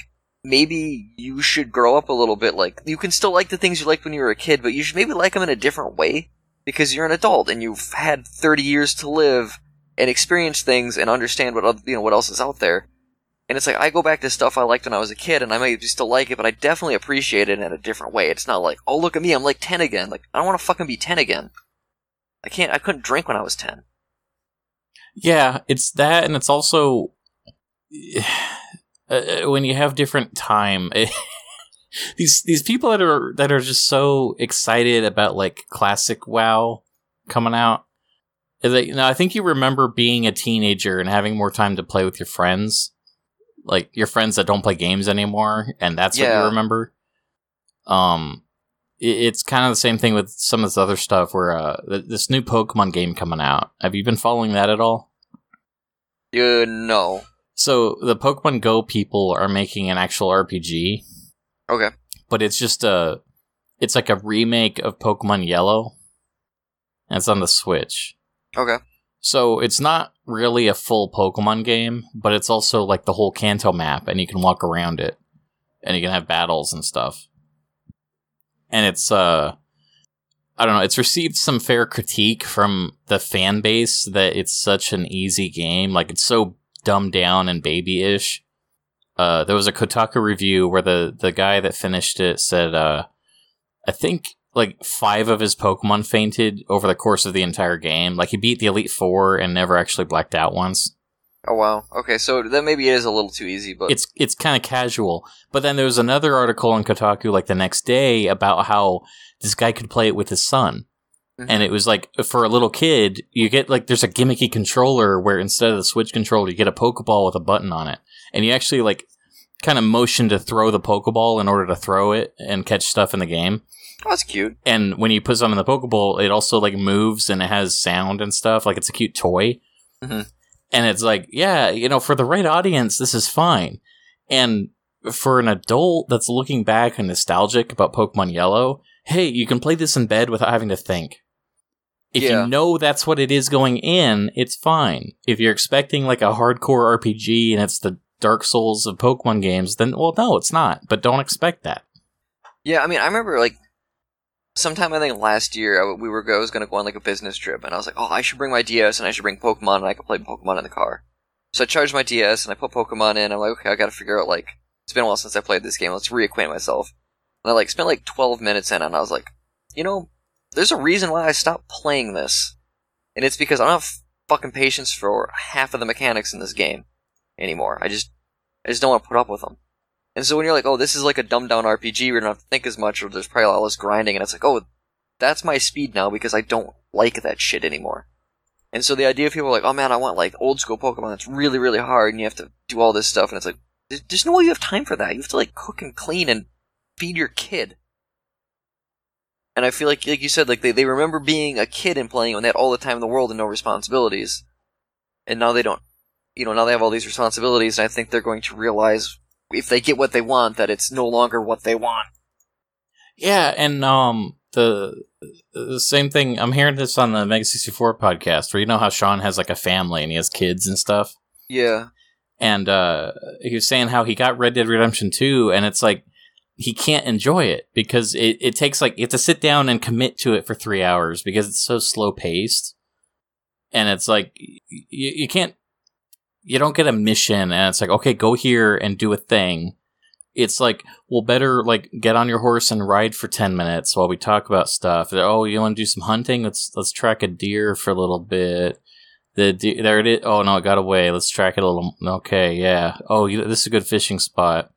maybe you should grow up a little bit. Like, you can still like the things you liked when you were a kid, but you should maybe like them in a different way, because you're an adult and you've had 30 years to live and experience things and understand what else is out there. And it's like, I go back to stuff I liked when I was a kid, and I may still like it, but I definitely appreciate it in a different way. It's not like, oh, look at me, I'm like 10 again. Like, I don't want to fucking be 10 again. I couldn't drink when I was 10. Yeah, it's that, and it's also when you have different time, these people that are just so excited about, like, classic WoW coming out. They, you know, I think you remember being a teenager and having more time to play with your friends, like your friends that don't play games anymore, and that's what you remember. It's kind of the same thing with some of this other stuff. Where this new Pokemon game coming out. Have you been following that at all? No. So, the Pokemon Go people are making an actual RPG. Okay. But it's just it's like a remake of Pokemon Yellow. And it's on the Switch. Okay. So, it's not really a full Pokemon game, but it's also like the whole Kanto map, and you can walk around it. And you can have battles and stuff. And it's, I don't know, it's received some fair critique from the fan base that it's such an easy game. Like, it's so dumbed down and babyish. There was a Kotaku review where the guy that finished it said, I think like 5 of his Pokemon fainted over the course of the entire game. Like, he beat the Elite 4 and never actually blacked out once. Oh, wow. Okay, so that maybe is a little too easy, but it's kind of casual. But then there was another article on Kotaku like the next day about how this guy could play it with his son. Mm-hmm. And it was like, for a little kid, you get like, there's a gimmicky controller where instead of the Switch controller, you get a Pokeball with a button on it. And you actually like kind of motion to throw the Pokeball in order to throw it and catch stuff in the game. Oh, that's cute. And when you put something in the Pokeball, it also like moves and it has sound and stuff. Like, it's a cute toy. Mm-hmm. And it's like, yeah, you know, for the right audience, this is fine. And for an adult that's looking back and nostalgic about Pokemon Yellow, hey, you can play this in bed without having to think. If you know that's what it is going in, it's fine. If you're expecting like a hardcore RPG and it's the Dark Souls of Pokemon games, then, well, no, it's not. But don't expect that. Yeah, I mean, I remember like sometime I think last year I was going to go on like a business trip, and I was like, oh, I should bring my DS and I should bring Pokemon and I could play Pokemon in the car. So I charged my DS and I put Pokemon in. I'm like, okay, I got to figure out like, it's been a while since I played this game. Let's reacquaint myself. And I like spent like 12 minutes in, and I was like, you know, there's a reason why I stopped playing this, and it's because I don't have fucking patience for half of the mechanics in this game anymore. I just don't want to put up with them. And so when you're like, oh, this is like a dumbed down RPG where you don't have to think as much, or there's probably all this grinding, and it's like, oh, that's my speed now because I don't like that shit anymore. And so the idea of people are like, oh man, I want like old school Pokemon that's really, really hard, and you have to do all this stuff, and it's like, there's no way you have time for that. You have to like cook and clean and feed your kid. And I feel like you said, like they remember being a kid and playing when they had all the time in the world and no responsibilities. And now they don't. You know, now they have all these responsibilities, and I think they're going to realize, if they get what they want, that it's no longer what they want. Yeah, and the same thing, I'm hearing this on the Mega 64 podcast, where you know how Sean has like a family and he has kids and stuff? Yeah. And he was saying how he got Red Dead Redemption 2, and it's like, he can't enjoy it because it takes like, you have to sit down and commit to it for 3 hours because it's so slow paced. And it's like, you can't, you don't get a mission and it's like, okay, go here and do a thing. It's like, well, better like get on your horse and ride for 10 minutes while we talk about stuff. Oh, you want to do some hunting? Let's track a deer for a little bit. There it is. Oh no, it got away. Let's track it a little. Okay. Yeah. Oh, this is a good fishing spot.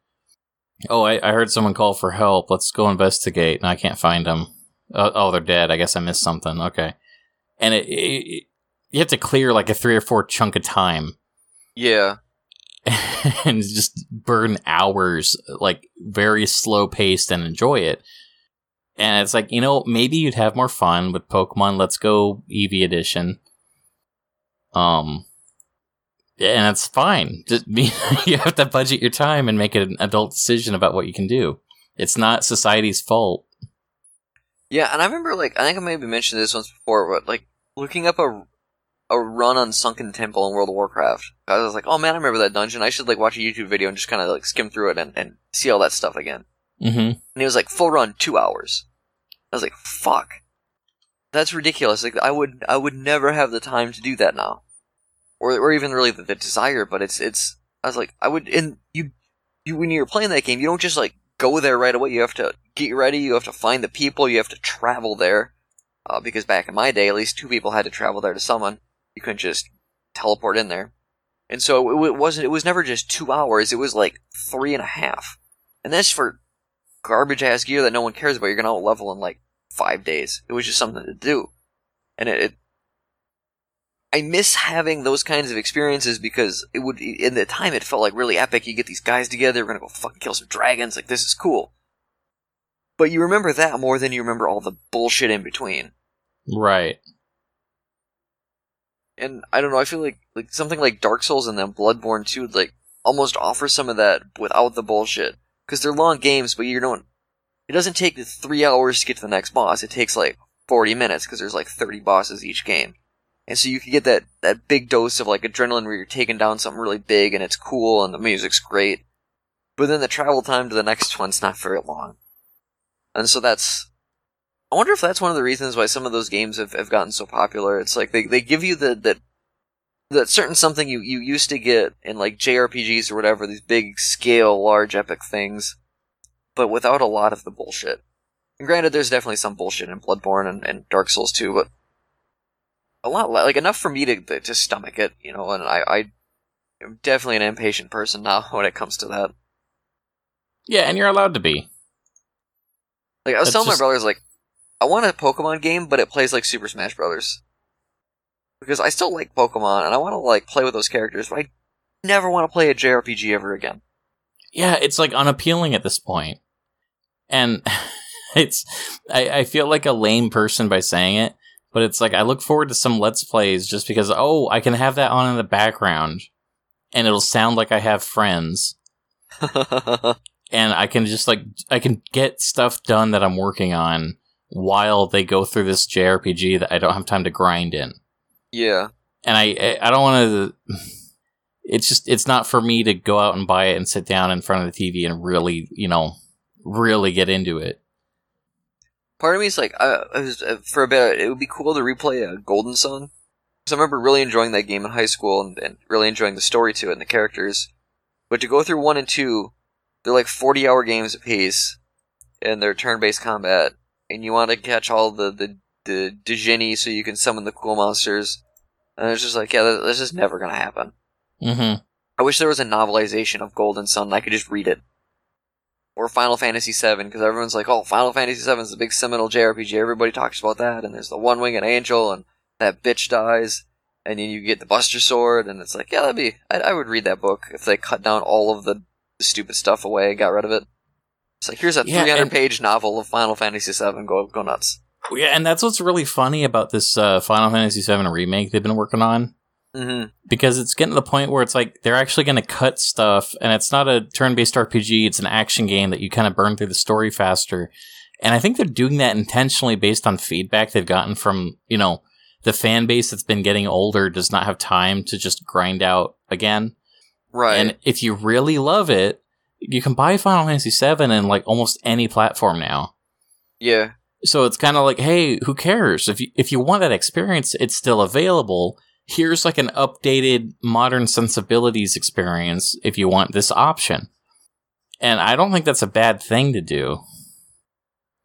Oh, I heard someone call for help. Let's go investigate. No, I can't find them. Oh, they're dead. I guess I missed something. Okay. And you have to clear like a 3 or 4 chunk of time. Yeah. And just burn hours, like very slow paced, and enjoy it. And it's like, you know, maybe you'd have more fun with Pokemon Let's Go Eevee Edition. And it's fine. Just, you have to budget your time and make an adult decision about what you can do. It's not society's fault. Yeah, and I remember, like, I think I maybe mentioned this once before, but, like, looking up a run on Sunken Temple in World of Warcraft, I was like, oh, man, I remember that dungeon. I should, like, watch a YouTube video and just kind of, like, skim through it and see all that stuff again. Mm-hmm. And it was like, full run, 2 hours. I was like, fuck. That's ridiculous. Like, I would never have the time to do that now. Or even really the desire, but it's I was like, I would, and you when you're playing that game, you don't just like go there right away. You have to get ready, you have to find the people, you have to travel there, because back in my day, at least 2 people had to travel there to summon. You couldn't just teleport in there, and so it was never just 2 hours. It was like 3.5, and that's for garbage ass gear that no one cares about. You're gonna out-level in like 5 days. It was just something to do, and I miss having those kinds of experiences because it would, in the time, it felt like really epic. You get these guys together, we're gonna go fucking kill some dragons, like, this is cool. But you remember that more than you remember all the bullshit in between. Right. And I don't know, I feel like something like Dark Souls and then Bloodborne 2 like almost offer some of that without the bullshit. Because they're long games, but it doesn't take 3 hours to get to the next boss. It takes like 40 minutes because there's like 30 bosses each game. And so you can get that big dose of like adrenaline where you're taking down something really big and it's cool and the music's great. But then the travel time to the next one's not very long. And so I wonder if that's one of the reasons why some of those games have gotten so popular. It's like they give you that certain something you used to get in like JRPGs or whatever, these big scale, large epic things, but without a lot of the bullshit. And granted, there's definitely some bullshit in Bloodborne and Dark Souls too, but a lot, like, enough for me to stomach it, you know, and I am definitely an impatient person now when it comes to that. Yeah, and you're allowed to be. Like, I was telling my brothers, like, I want a Pokemon game, but it plays like Super Smash Brothers. Because I still like Pokemon, and I want to, like, play with those characters, but I never want to play a JRPG ever again. Yeah, it's, like, unappealing at this point. And it's... I feel like a lame person by saying it, but it's, like, I look forward to some Let's Plays just because, oh, I can have that on in the background, and it'll sound like I have friends. And I can just, like, I can get stuff done that I'm working on while they go through this JRPG that I don't have time to grind in. Yeah. And I don't want to... It's just, it's not for me to go out and buy it and sit down in front of the TV and really, you know, really get into it. Part of me is like, for a bit, it would be cool to replay Golden Sun. Because I remember really enjoying that game in high school and really enjoying the story to it and the characters. But to go through 1 and 2, they're like 40-hour games apiece, and they're turn-based combat, and you want to catch all the Djinni so you can summon the cool monsters. And it's just like, yeah, this is never going to happen. Mm-hmm. I wish there was a novelization of Golden Sun and I could just read it. Or Final Fantasy VII, because everyone's like, oh, Final Fantasy VII is the big seminal JRPG, everybody talks about that, and there's the one-winged angel, and that bitch dies, and then you get the Buster Sword, and it's like, yeah, that'd be... I would read that book if they cut down all of the stupid stuff away and got rid of it. It's like, here's a 300-page novel of Final Fantasy VII, go nuts. Yeah, and that's what's really funny about this Final Fantasy VII remake they've been working on. Mm-hmm. Because it's getting to the point where it's like they're actually going to cut stuff, and it's not a turn-based RPG, it's an action game that you kind of burn through the story faster. And I think they're doing that intentionally based on feedback they've gotten from, you know, the fan base that's been getting older does not have time to just grind out again. Right. And if you really love it, you can buy Final Fantasy VII in like almost any platform now. Yeah. So it's kind of like, hey, who cares? If you want that experience, it's still available. Here's like an updated modern sensibilities experience if you want this option. And I don't think that's a bad thing to do.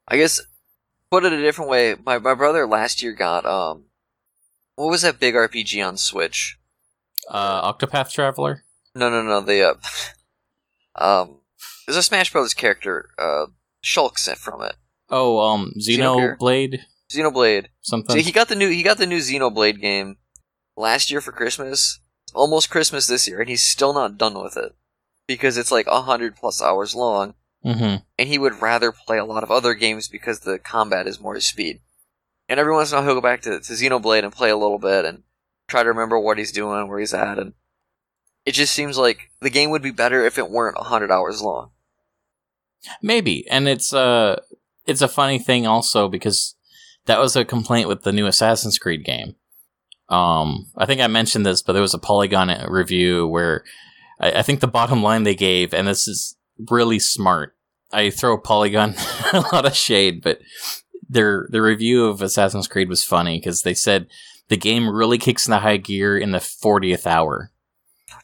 I guess, put it a different way, my brother last year got, what was that big RPG on Switch? Octopath Traveler? No, the, there's a Smash Brothers character, Shulk's from it. Oh, Xenoblade? Xenoblade. Something. So he got the new Xenoblade game last year for Christmas, almost Christmas this year, and he's still not done with it because it's like 100+ hours long, mm-hmm. and he would rather play a lot of other games because the combat is more his speed. And every once in a while, he'll go back to Xenoblade and play a little bit and try to remember what he's doing, where he's at, and it just seems like the game would be better if it weren't 100 hours long. Maybe, and it's a funny thing also because that was a complaint with the new Assassin's Creed game. I think I mentioned this, but there was a Polygon review where I think the bottom line they gave, and this is really smart. I throw Polygon a lot of shade, but their review of Assassin's Creed was funny because they said the game really kicks into high gear in the 40th hour.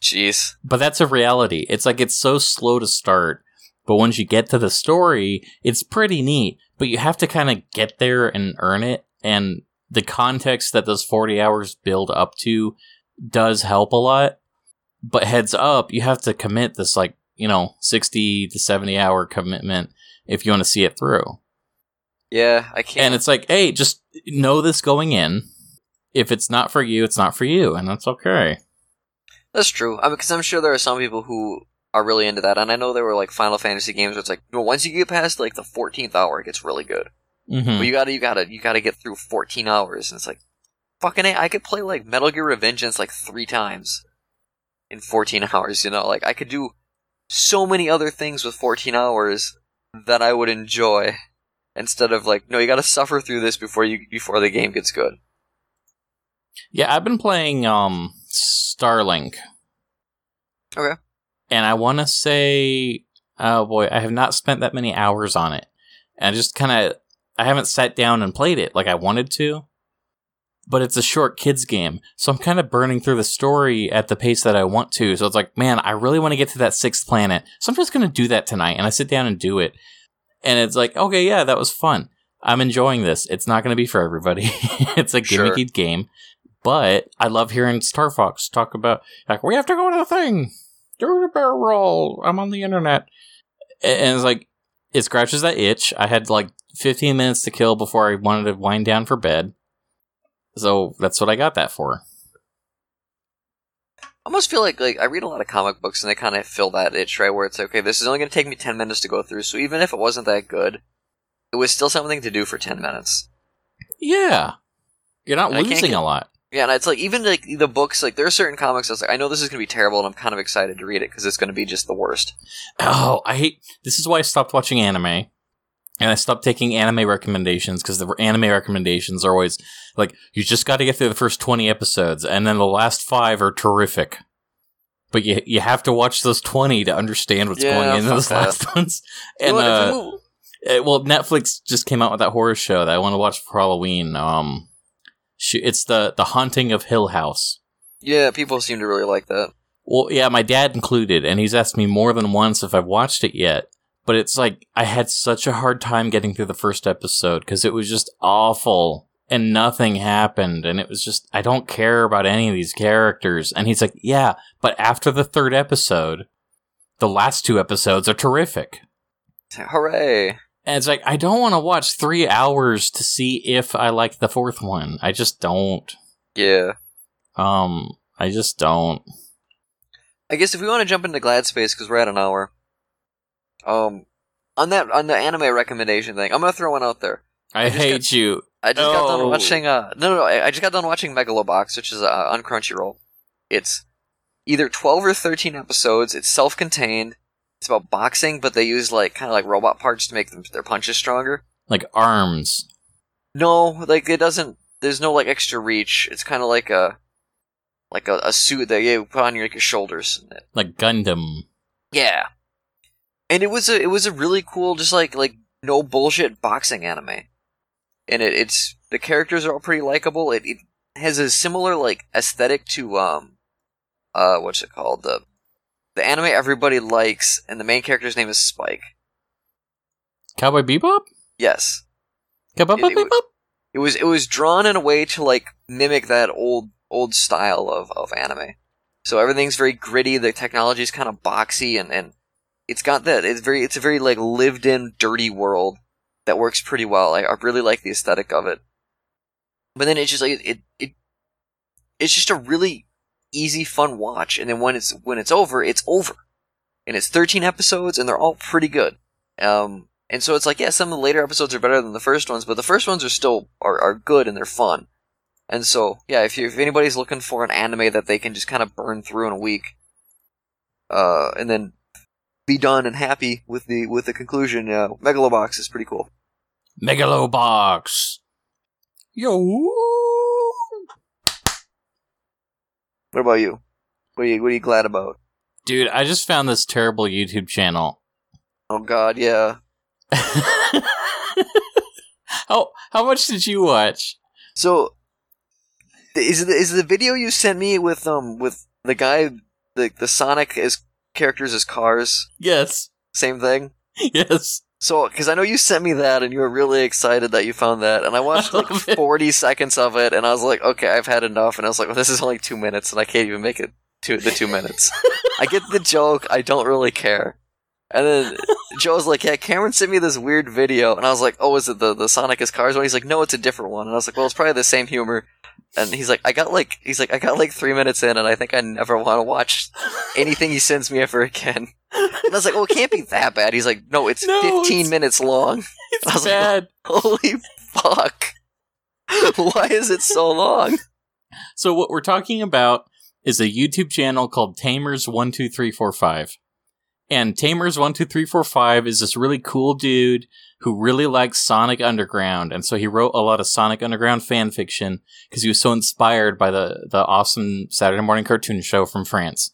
Jeez. But that's a reality. It's like it's so slow to start, but once you get to the story, it's pretty neat, but you have to kind of get there and earn it, and the context that those 40 hours build up to does help a lot, but heads up, you have to commit this, like, you know, 60 to 70 hour commitment if you want to see it through. Yeah, I can't. And it's like, hey, just know this going in. If it's not for you, it's not for you, and that's okay. That's true. I mean, because I'm sure there are some people who are really into that, and I know there were, like, Final Fantasy games where it's like, well, once you get past, like, the 14th hour, it gets really good. Mm-hmm. But you gotta get through 14 hours, and it's like, fucking A, I could play, like, Metal Gear Revengeance, like, 3 times in 14 hours, you know? Like, I could do so many other things with 14 hours that I would enjoy, instead of, like, no, you gotta suffer through this before the game gets good. Yeah, I've been playing, Starlink. Okay. And I wanna say, oh boy, I have not spent that many hours on it. And I just kinda... I haven't sat down and played it like I wanted to, but it's a short kids game, so I'm kind of burning through the story at the pace that I want to, so it's like, man, I really want to get to that 6th planet, so I'm just going to do that tonight, and I sit down and do it, and it's like, okay, yeah, that was fun. I'm enjoying this. It's not going to be for everybody. It's a gimmicky game, but I love hearing Star Fox talk about, like, we have to go to the thing, do the barrel roll, I'm on the internet, and it's like, it scratches that itch. I had, like, 15 minutes to kill before I wanted to wind down for bed. So that's what I got that for. I almost feel like I read a lot of comic books and they kind of fill that itch, right? Where it's okay, this is only going to take me 10 minutes to go through. So even if it wasn't that good, it was still something to do for 10 minutes. Yeah. You're not losing a lot. Yeah, and it's like, even like the books, like there are certain comics that's like, I know this is going to be terrible and I'm kind of excited to read it because it's going to be just the worst. Oh, I hate, this is why I stopped watching anime. And I stopped taking anime recommendations because the anime recommendations are always like, you just got to get through the first 20 episodes and then the last 5 are terrific. But you have to watch those 20 to understand what's going into those last ones. And Netflix just came out with that horror show that I want to watch for Halloween. It's the Haunting of Hill House. Yeah, people seem to really like that. Well, yeah, my dad included, and he's asked me more than once if I've watched it yet. But it's like, I had such a hard time getting through the first episode because it was just awful and nothing happened. And it was just, I don't care about any of these characters. And he's like, yeah, but after the 3rd episode, the last 2 episodes are terrific. Hooray. And it's like, I don't want to watch 3 hours to see if I like the 4th one. I just don't. Yeah. I just don't. I guess if we want to jump into GladSpace, because we're at an hour. On the anime recommendation thing, I'm gonna throw one out there. I hate you. I just got done watching. I just got done watching Megalobox, which is on Crunchyroll. It's either 12 or 13 episodes. It's self-contained. It's about boxing, but they use like kind of like robot parts to make their punches stronger. Like arms. No, like it doesn't. There's no like extra reach. It's kind of like a suit that you put on your shoulders. Like Gundam. Yeah, and it was a really cool, just like no bullshit boxing anime. And it's the characters are all pretty likable. It has a similar like aesthetic to what's it called, the anime everybody likes, and the main character's name is Spike. Cowboy Bebop? Yes. Cowboy Bebop? It was drawn in a way to like mimic that old style of anime. So everything's very gritty, the technology's kind of boxy, and it's got that it's a very like lived in dirty world that works pretty well. I really like the aesthetic of it. But then it's just like it's just a really easy, fun watch, and then when it's over, it's over. And it's 13 episodes, and they're all pretty good. And so it's like, yeah, some of the later episodes are better than the first ones, but the first ones are still are good, and they're fun. And so, yeah, if anybody's looking for an anime that they can just kind of burn through in a week, and then be done and happy with the conclusion, Megalobox is pretty cool. Megalobox! Yo! What about you? What are you glad about? Dude, I just found this terrible YouTube channel. Oh god, yeah. How much did you watch? So is the video you sent me with the guy, the Sonic as characters as cars? Yes. Same thing? Yes. So, because I know you sent me that, and you were really excited that you found that, and I watched like 40 seconds of it, and I was like, okay, I've had enough, and I was like, well, this is only 2 minutes, and I can't even make it to the 2 minutes. I get the joke, I don't really care. And then Joe's like, yeah, Cameron sent me this weird video, and I was like, oh, is it the Sonic is Cars one? He's like, no, it's a different one. And I was like, well, it's probably the same humor. And he's like, I got like 3 minutes in, and I think I never want to watch anything he sends me ever again. And I was like, well, it can't be that bad. He's like, no, it's 15 minutes long. It's bad. Like, holy fuck. Why is it so long? So what we're talking about is a YouTube channel called Tamers12345. And Tamers12345 is this really cool dude who really likes Sonic Underground, and so he wrote a lot of Sonic Underground fan fiction because he was so inspired by the awesome Saturday morning cartoon show from France.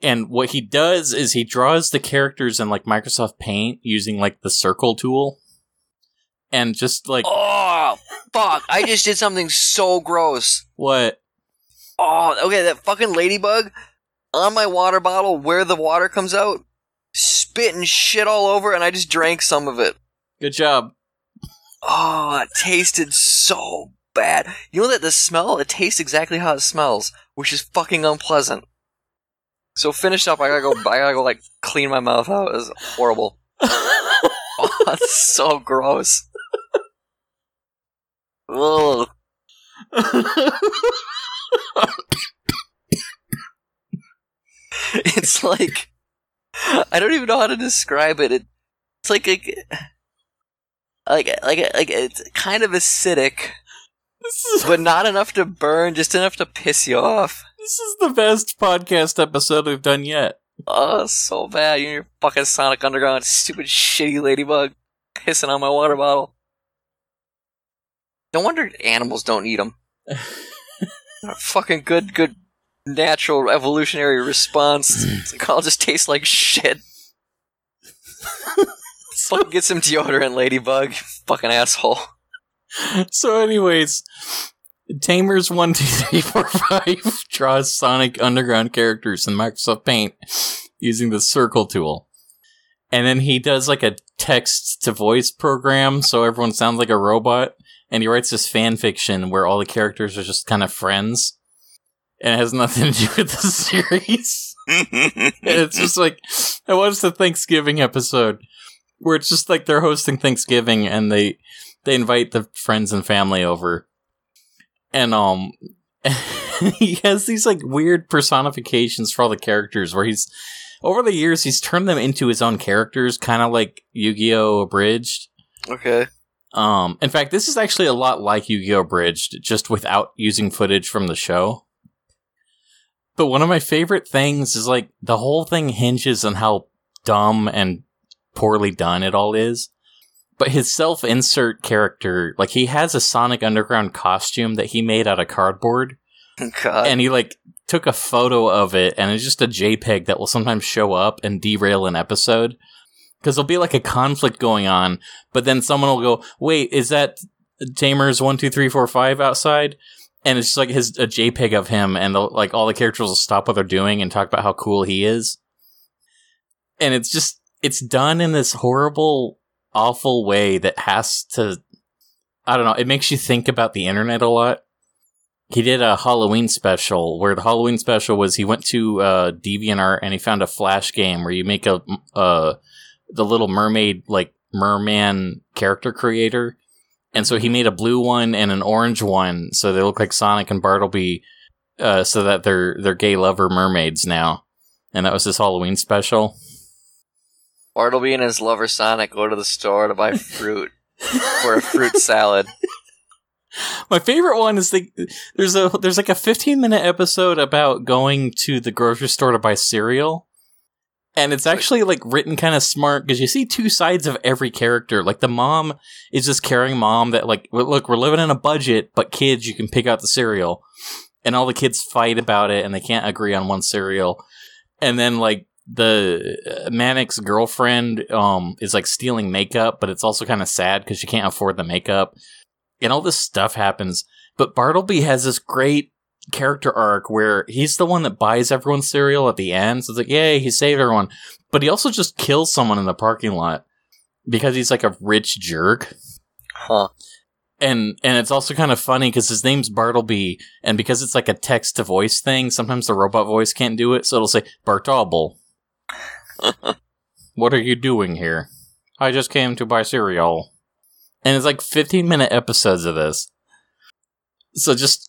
And what he does is he draws the characters in like Microsoft Paint using like the circle tool, and just like, oh fuck, I just did something so gross. What? Oh, okay, that fucking ladybug. On my water bottle, where the water comes out, spitting shit all over, and I just drank some of it. Good job. Oh, it tasted so bad. You know that the smell? It tastes exactly how it smells, which is fucking unpleasant. So finished up, I gotta go like clean my mouth out. It was horrible. That's so gross. Ugh. It's like, I don't even know how to describe it. It's like a, like it's kind of acidic, but not enough to burn, just enough to piss you off. This is the best podcast episode we've done yet. Oh, so bad. You're fucking Sonic Underground, stupid, shitty ladybug pissing on my water bottle. No wonder animals don't eat them. A fucking good natural evolutionary response. It's like, I'll just taste like shit. Fucking get some deodorant, ladybug. Fucking asshole. So anyways, Tamers12345 draws Sonic Underground characters in Microsoft Paint using the circle tool. And then he does like a text-to-voice program so everyone sounds like a robot. And he writes this fan fiction where all the characters are just kind of friends. And it has nothing to do with the series. And it's just like, I watched the Thanksgiving episode where it's just like they're hosting Thanksgiving and they invite the friends and family over. And he has these like weird personifications for all the characters where he's, over the years, he's turned them into his own characters, kind of like Yu-Gi-Oh! Abridged. Okay. In fact, this is actually a lot like Yu-Gi-Oh! Abridged, just without using footage from the show. But one of my favorite things is, like, the whole thing hinges on how dumb and poorly done it all is. But his self-insert character, like, he has a Sonic Underground costume that he made out of cardboard. God. And he, like, took a photo of it, and it's just a JPEG that will sometimes show up and derail an episode. Because there'll be like a conflict going on, but then someone will go, wait, is that Tamers12345 outside? And it's just like a JPEG of him, and like all the characters will stop what they're doing and talk about how cool he is. And it's just, it's done in this horrible, awful way that has to, I don't know, it makes you think about the internet a lot. He did a Halloween special, where the Halloween special was he went to DeviantArt and he found a Flash game where you make the Little Mermaid, like, merman character creator. And so he made a blue one and an orange one, so they look like Sonic and Bartleby, so that they're gay lover mermaids now. And that was his Halloween special. Bartleby and his lover Sonic go to the store to buy fruit for a fruit salad. My favorite one is there's like a 15-minute episode about going to the grocery store to buy cereal. And it's actually, like, written kind of smart, because you see two sides of every character. Like, the mom is this caring mom that, like, look, we're living in a budget, but kids, you can pick out the cereal. And all the kids fight about it, and they can't agree on one cereal. And then, like, the Manic's girlfriend is, like, stealing makeup, but it's also kind of sad, because she can't afford the makeup. And all this stuff happens. But Bartleby has this great character arc where he's the one that buys everyone's cereal at the end, so it's like, yay, he saved everyone. But he also just kills someone in the parking lot because he's like a rich jerk. Huh. And it's also kind of funny because his name's Bartleby, and because it's like a text to voice thing, sometimes the robot voice can't do it, so it'll say, Bartobble. What are you doing here? I just came to buy cereal. And it's like 15-minute episodes of this. So just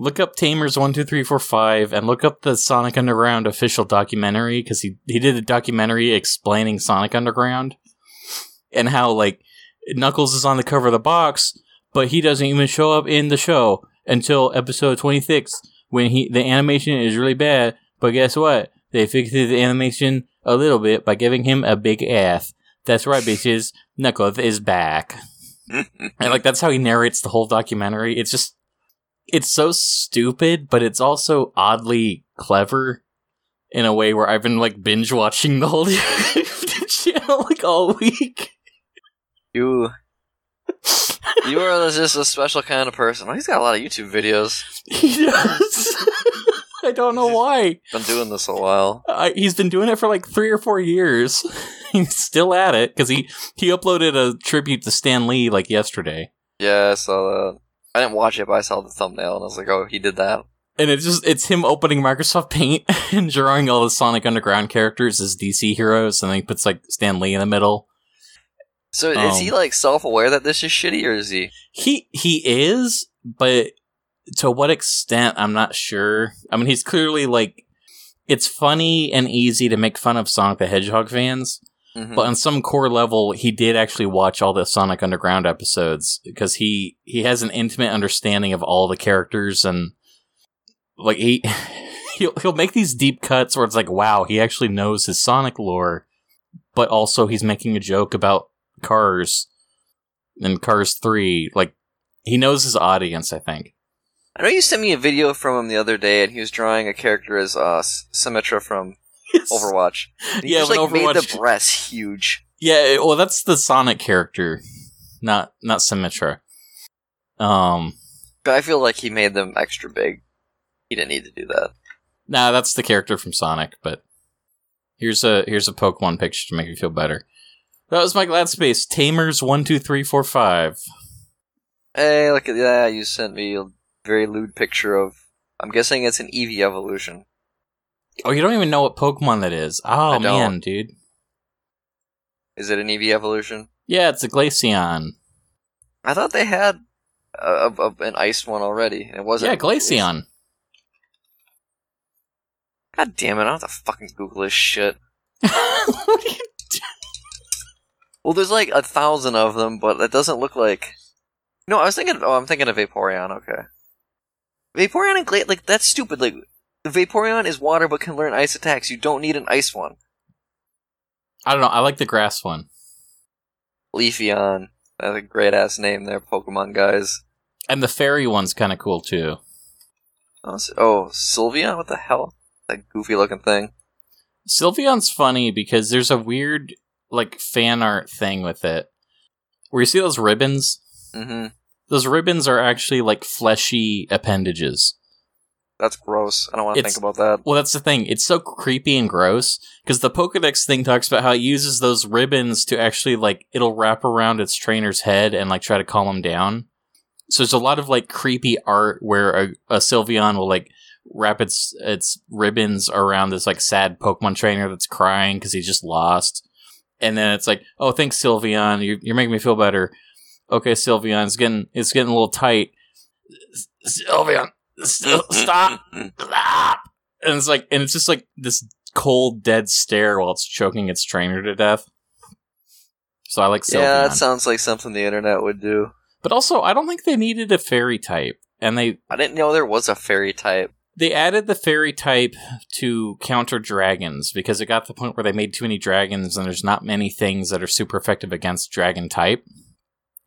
look up Tamers12345 and look up the Sonic Underground official documentary, because he did a documentary explaining Sonic Underground and how, like, Knuckles is on the cover of the box, but he doesn't even show up in the show until episode 26 when the animation is really bad, but guess what? They fixed the animation a little bit by giving him a big ass. That's right, bitches. Knuckles is back. And, like, that's how he narrates the whole documentary. It's just, it's so stupid, but it's also oddly clever in a way where I've been, like, binge-watching the whole channel, like, all week. You are just a special kind of person. Well, he's got a lot of YouTube videos. He does. I don't know why. He's been doing this a while. He's been doing it for, like, 3 or 4 years. He's still at it, because he uploaded a tribute to Stan Lee, like, yesterday. Yeah, I saw that. I didn't watch it, but I saw the thumbnail, and I was like, oh, he did that. And it's him opening Microsoft Paint and drawing all the Sonic Underground characters as DC heroes, and then he puts, like, Stan Lee in the middle. So is he like self-aware that this is shitty, or is he? He is, but to what extent, I'm not sure. I mean, he's clearly like, it's funny and easy to make fun of Sonic the Hedgehog fans, mm-hmm. but on some core level, he did actually watch all the Sonic Underground episodes because he has an intimate understanding of all the characters, and like he'll make these deep cuts where it's like, wow, he actually knows his Sonic lore, but also he's making a joke about Cars and Cars 3. Like, he knows his audience, I think. I know you sent me a video from him the other day, and he was drawing a character as Symmetra from Overwatch. He yeah, just like Overwatch made the breasts huge. Yeah, well, that's the Sonic character, not Symmetra. But I feel like he made them extra big. He didn't need to do that. Nah, that's the character from Sonic. But here's a Pokemon picture to make you feel better. That was my glad space. Tamers12345. Hey, look at that. You sent me a very lewd picture of... I'm guessing it's an Eevee evolution. Oh, you don't even know what Pokemon that is. Oh, man, dude. Is it an Eevee evolution? Yeah, it's a Glaceon. I thought they had an ice one already. It wasn't. Yeah, Glaceon. God damn it, I don't have to fucking Google this shit. What are you doing? Well, there's like 1,000 of them, but it doesn't look like... No, I was thinking... Oh, I'm thinking of Vaporeon, okay. Vaporeon and Glaceon... Like, that's stupid. Like, Vaporeon is water but can learn ice attacks. You don't need an ice one. I don't know. I like the grass one. Leafeon. That's a great-ass name there, Pokemon guys. And the fairy one's kind of cool, too. Oh, Sylveon? What the hell? That goofy-looking thing. Sylveon's funny because there's a weird... like fan art thing with it where you see those ribbons, mm-hmm. those ribbons are actually like fleshy appendages. That's gross. I don't want to think about that. Well, that's the thing, it's so creepy and gross because the Pokedex thing talks about how it uses those ribbons to actually like, it'll wrap around its trainer's head and like try to calm him down. So there's a lot of like creepy art where a Sylveon will like wrap its ribbons around this like sad Pokemon trainer that's crying because he just lost. And then it's like, oh, thanks, Sylveon. You're making me feel better. Okay, Sylveon, it's getting a little tight. Sylveon, stop, stop. And it's like, and it's just like this cold, dead stare while it's choking its trainer to death. So I like Sylveon. Yeah, that sounds like something the internet would do. But also, I don't think they needed a fairy type, and I didn't know there was a fairy type. They added the fairy type to counter dragons because it got to the point where they made too many dragons and there's not many things that are super effective against dragon type.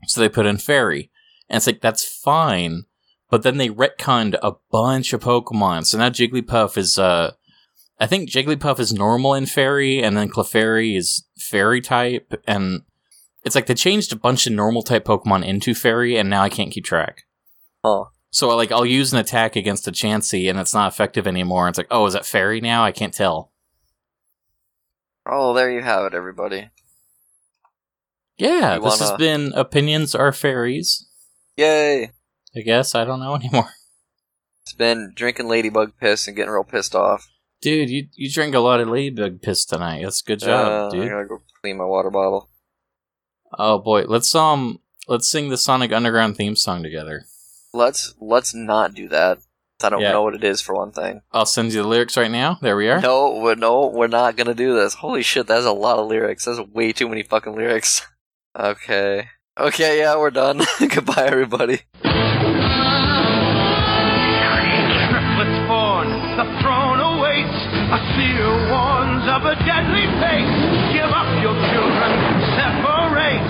So they put in fairy. And it's like, that's fine. But then they retconned a bunch of Pokemon. So now Jigglypuff is, I think Jigglypuff is normal in fairy, and then Clefairy is fairy type. And it's like they changed a bunch of normal type Pokemon into fairy, and now I can't keep track. Oh. So, like, I'll use an attack against a Chansey, and it's not effective anymore. It's like, oh, is that fairy now? I can't tell. Oh, there you have it, everybody. Yeah, this has been Opinions Are Fairies. Yay! I guess, I don't know anymore. It's been drinking ladybug piss and getting real pissed off. Dude, you drink a lot of ladybug piss tonight. That's a good job, dude. I gotta go clean my water bottle. Oh, boy. Let's sing the Sonic Underground theme song together. Let's not do that. I don't know what it is, for one thing. I'll send you the lyrics right now. There we are. No, we're not going to do this. Holy shit, that's a lot of lyrics. That's way too many fucking lyrics. Okay. Okay, yeah, we're done. Goodbye, everybody. Triplets born, the throne awaits. A seer warns of a deadly fate. Give up your children, separate.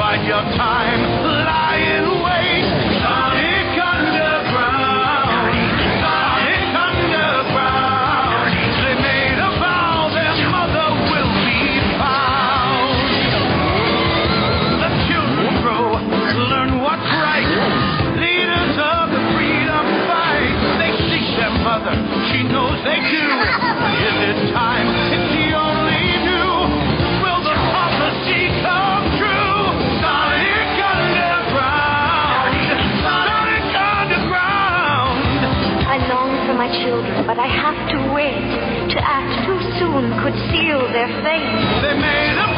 Bide your time, lie in wait. She knows they do. Is it time? If she only knew, will the prophecy come true? Sonic Underground. Sonic Underground. I long for my children, but I have to wait. To act too soon could seal their fate. They made a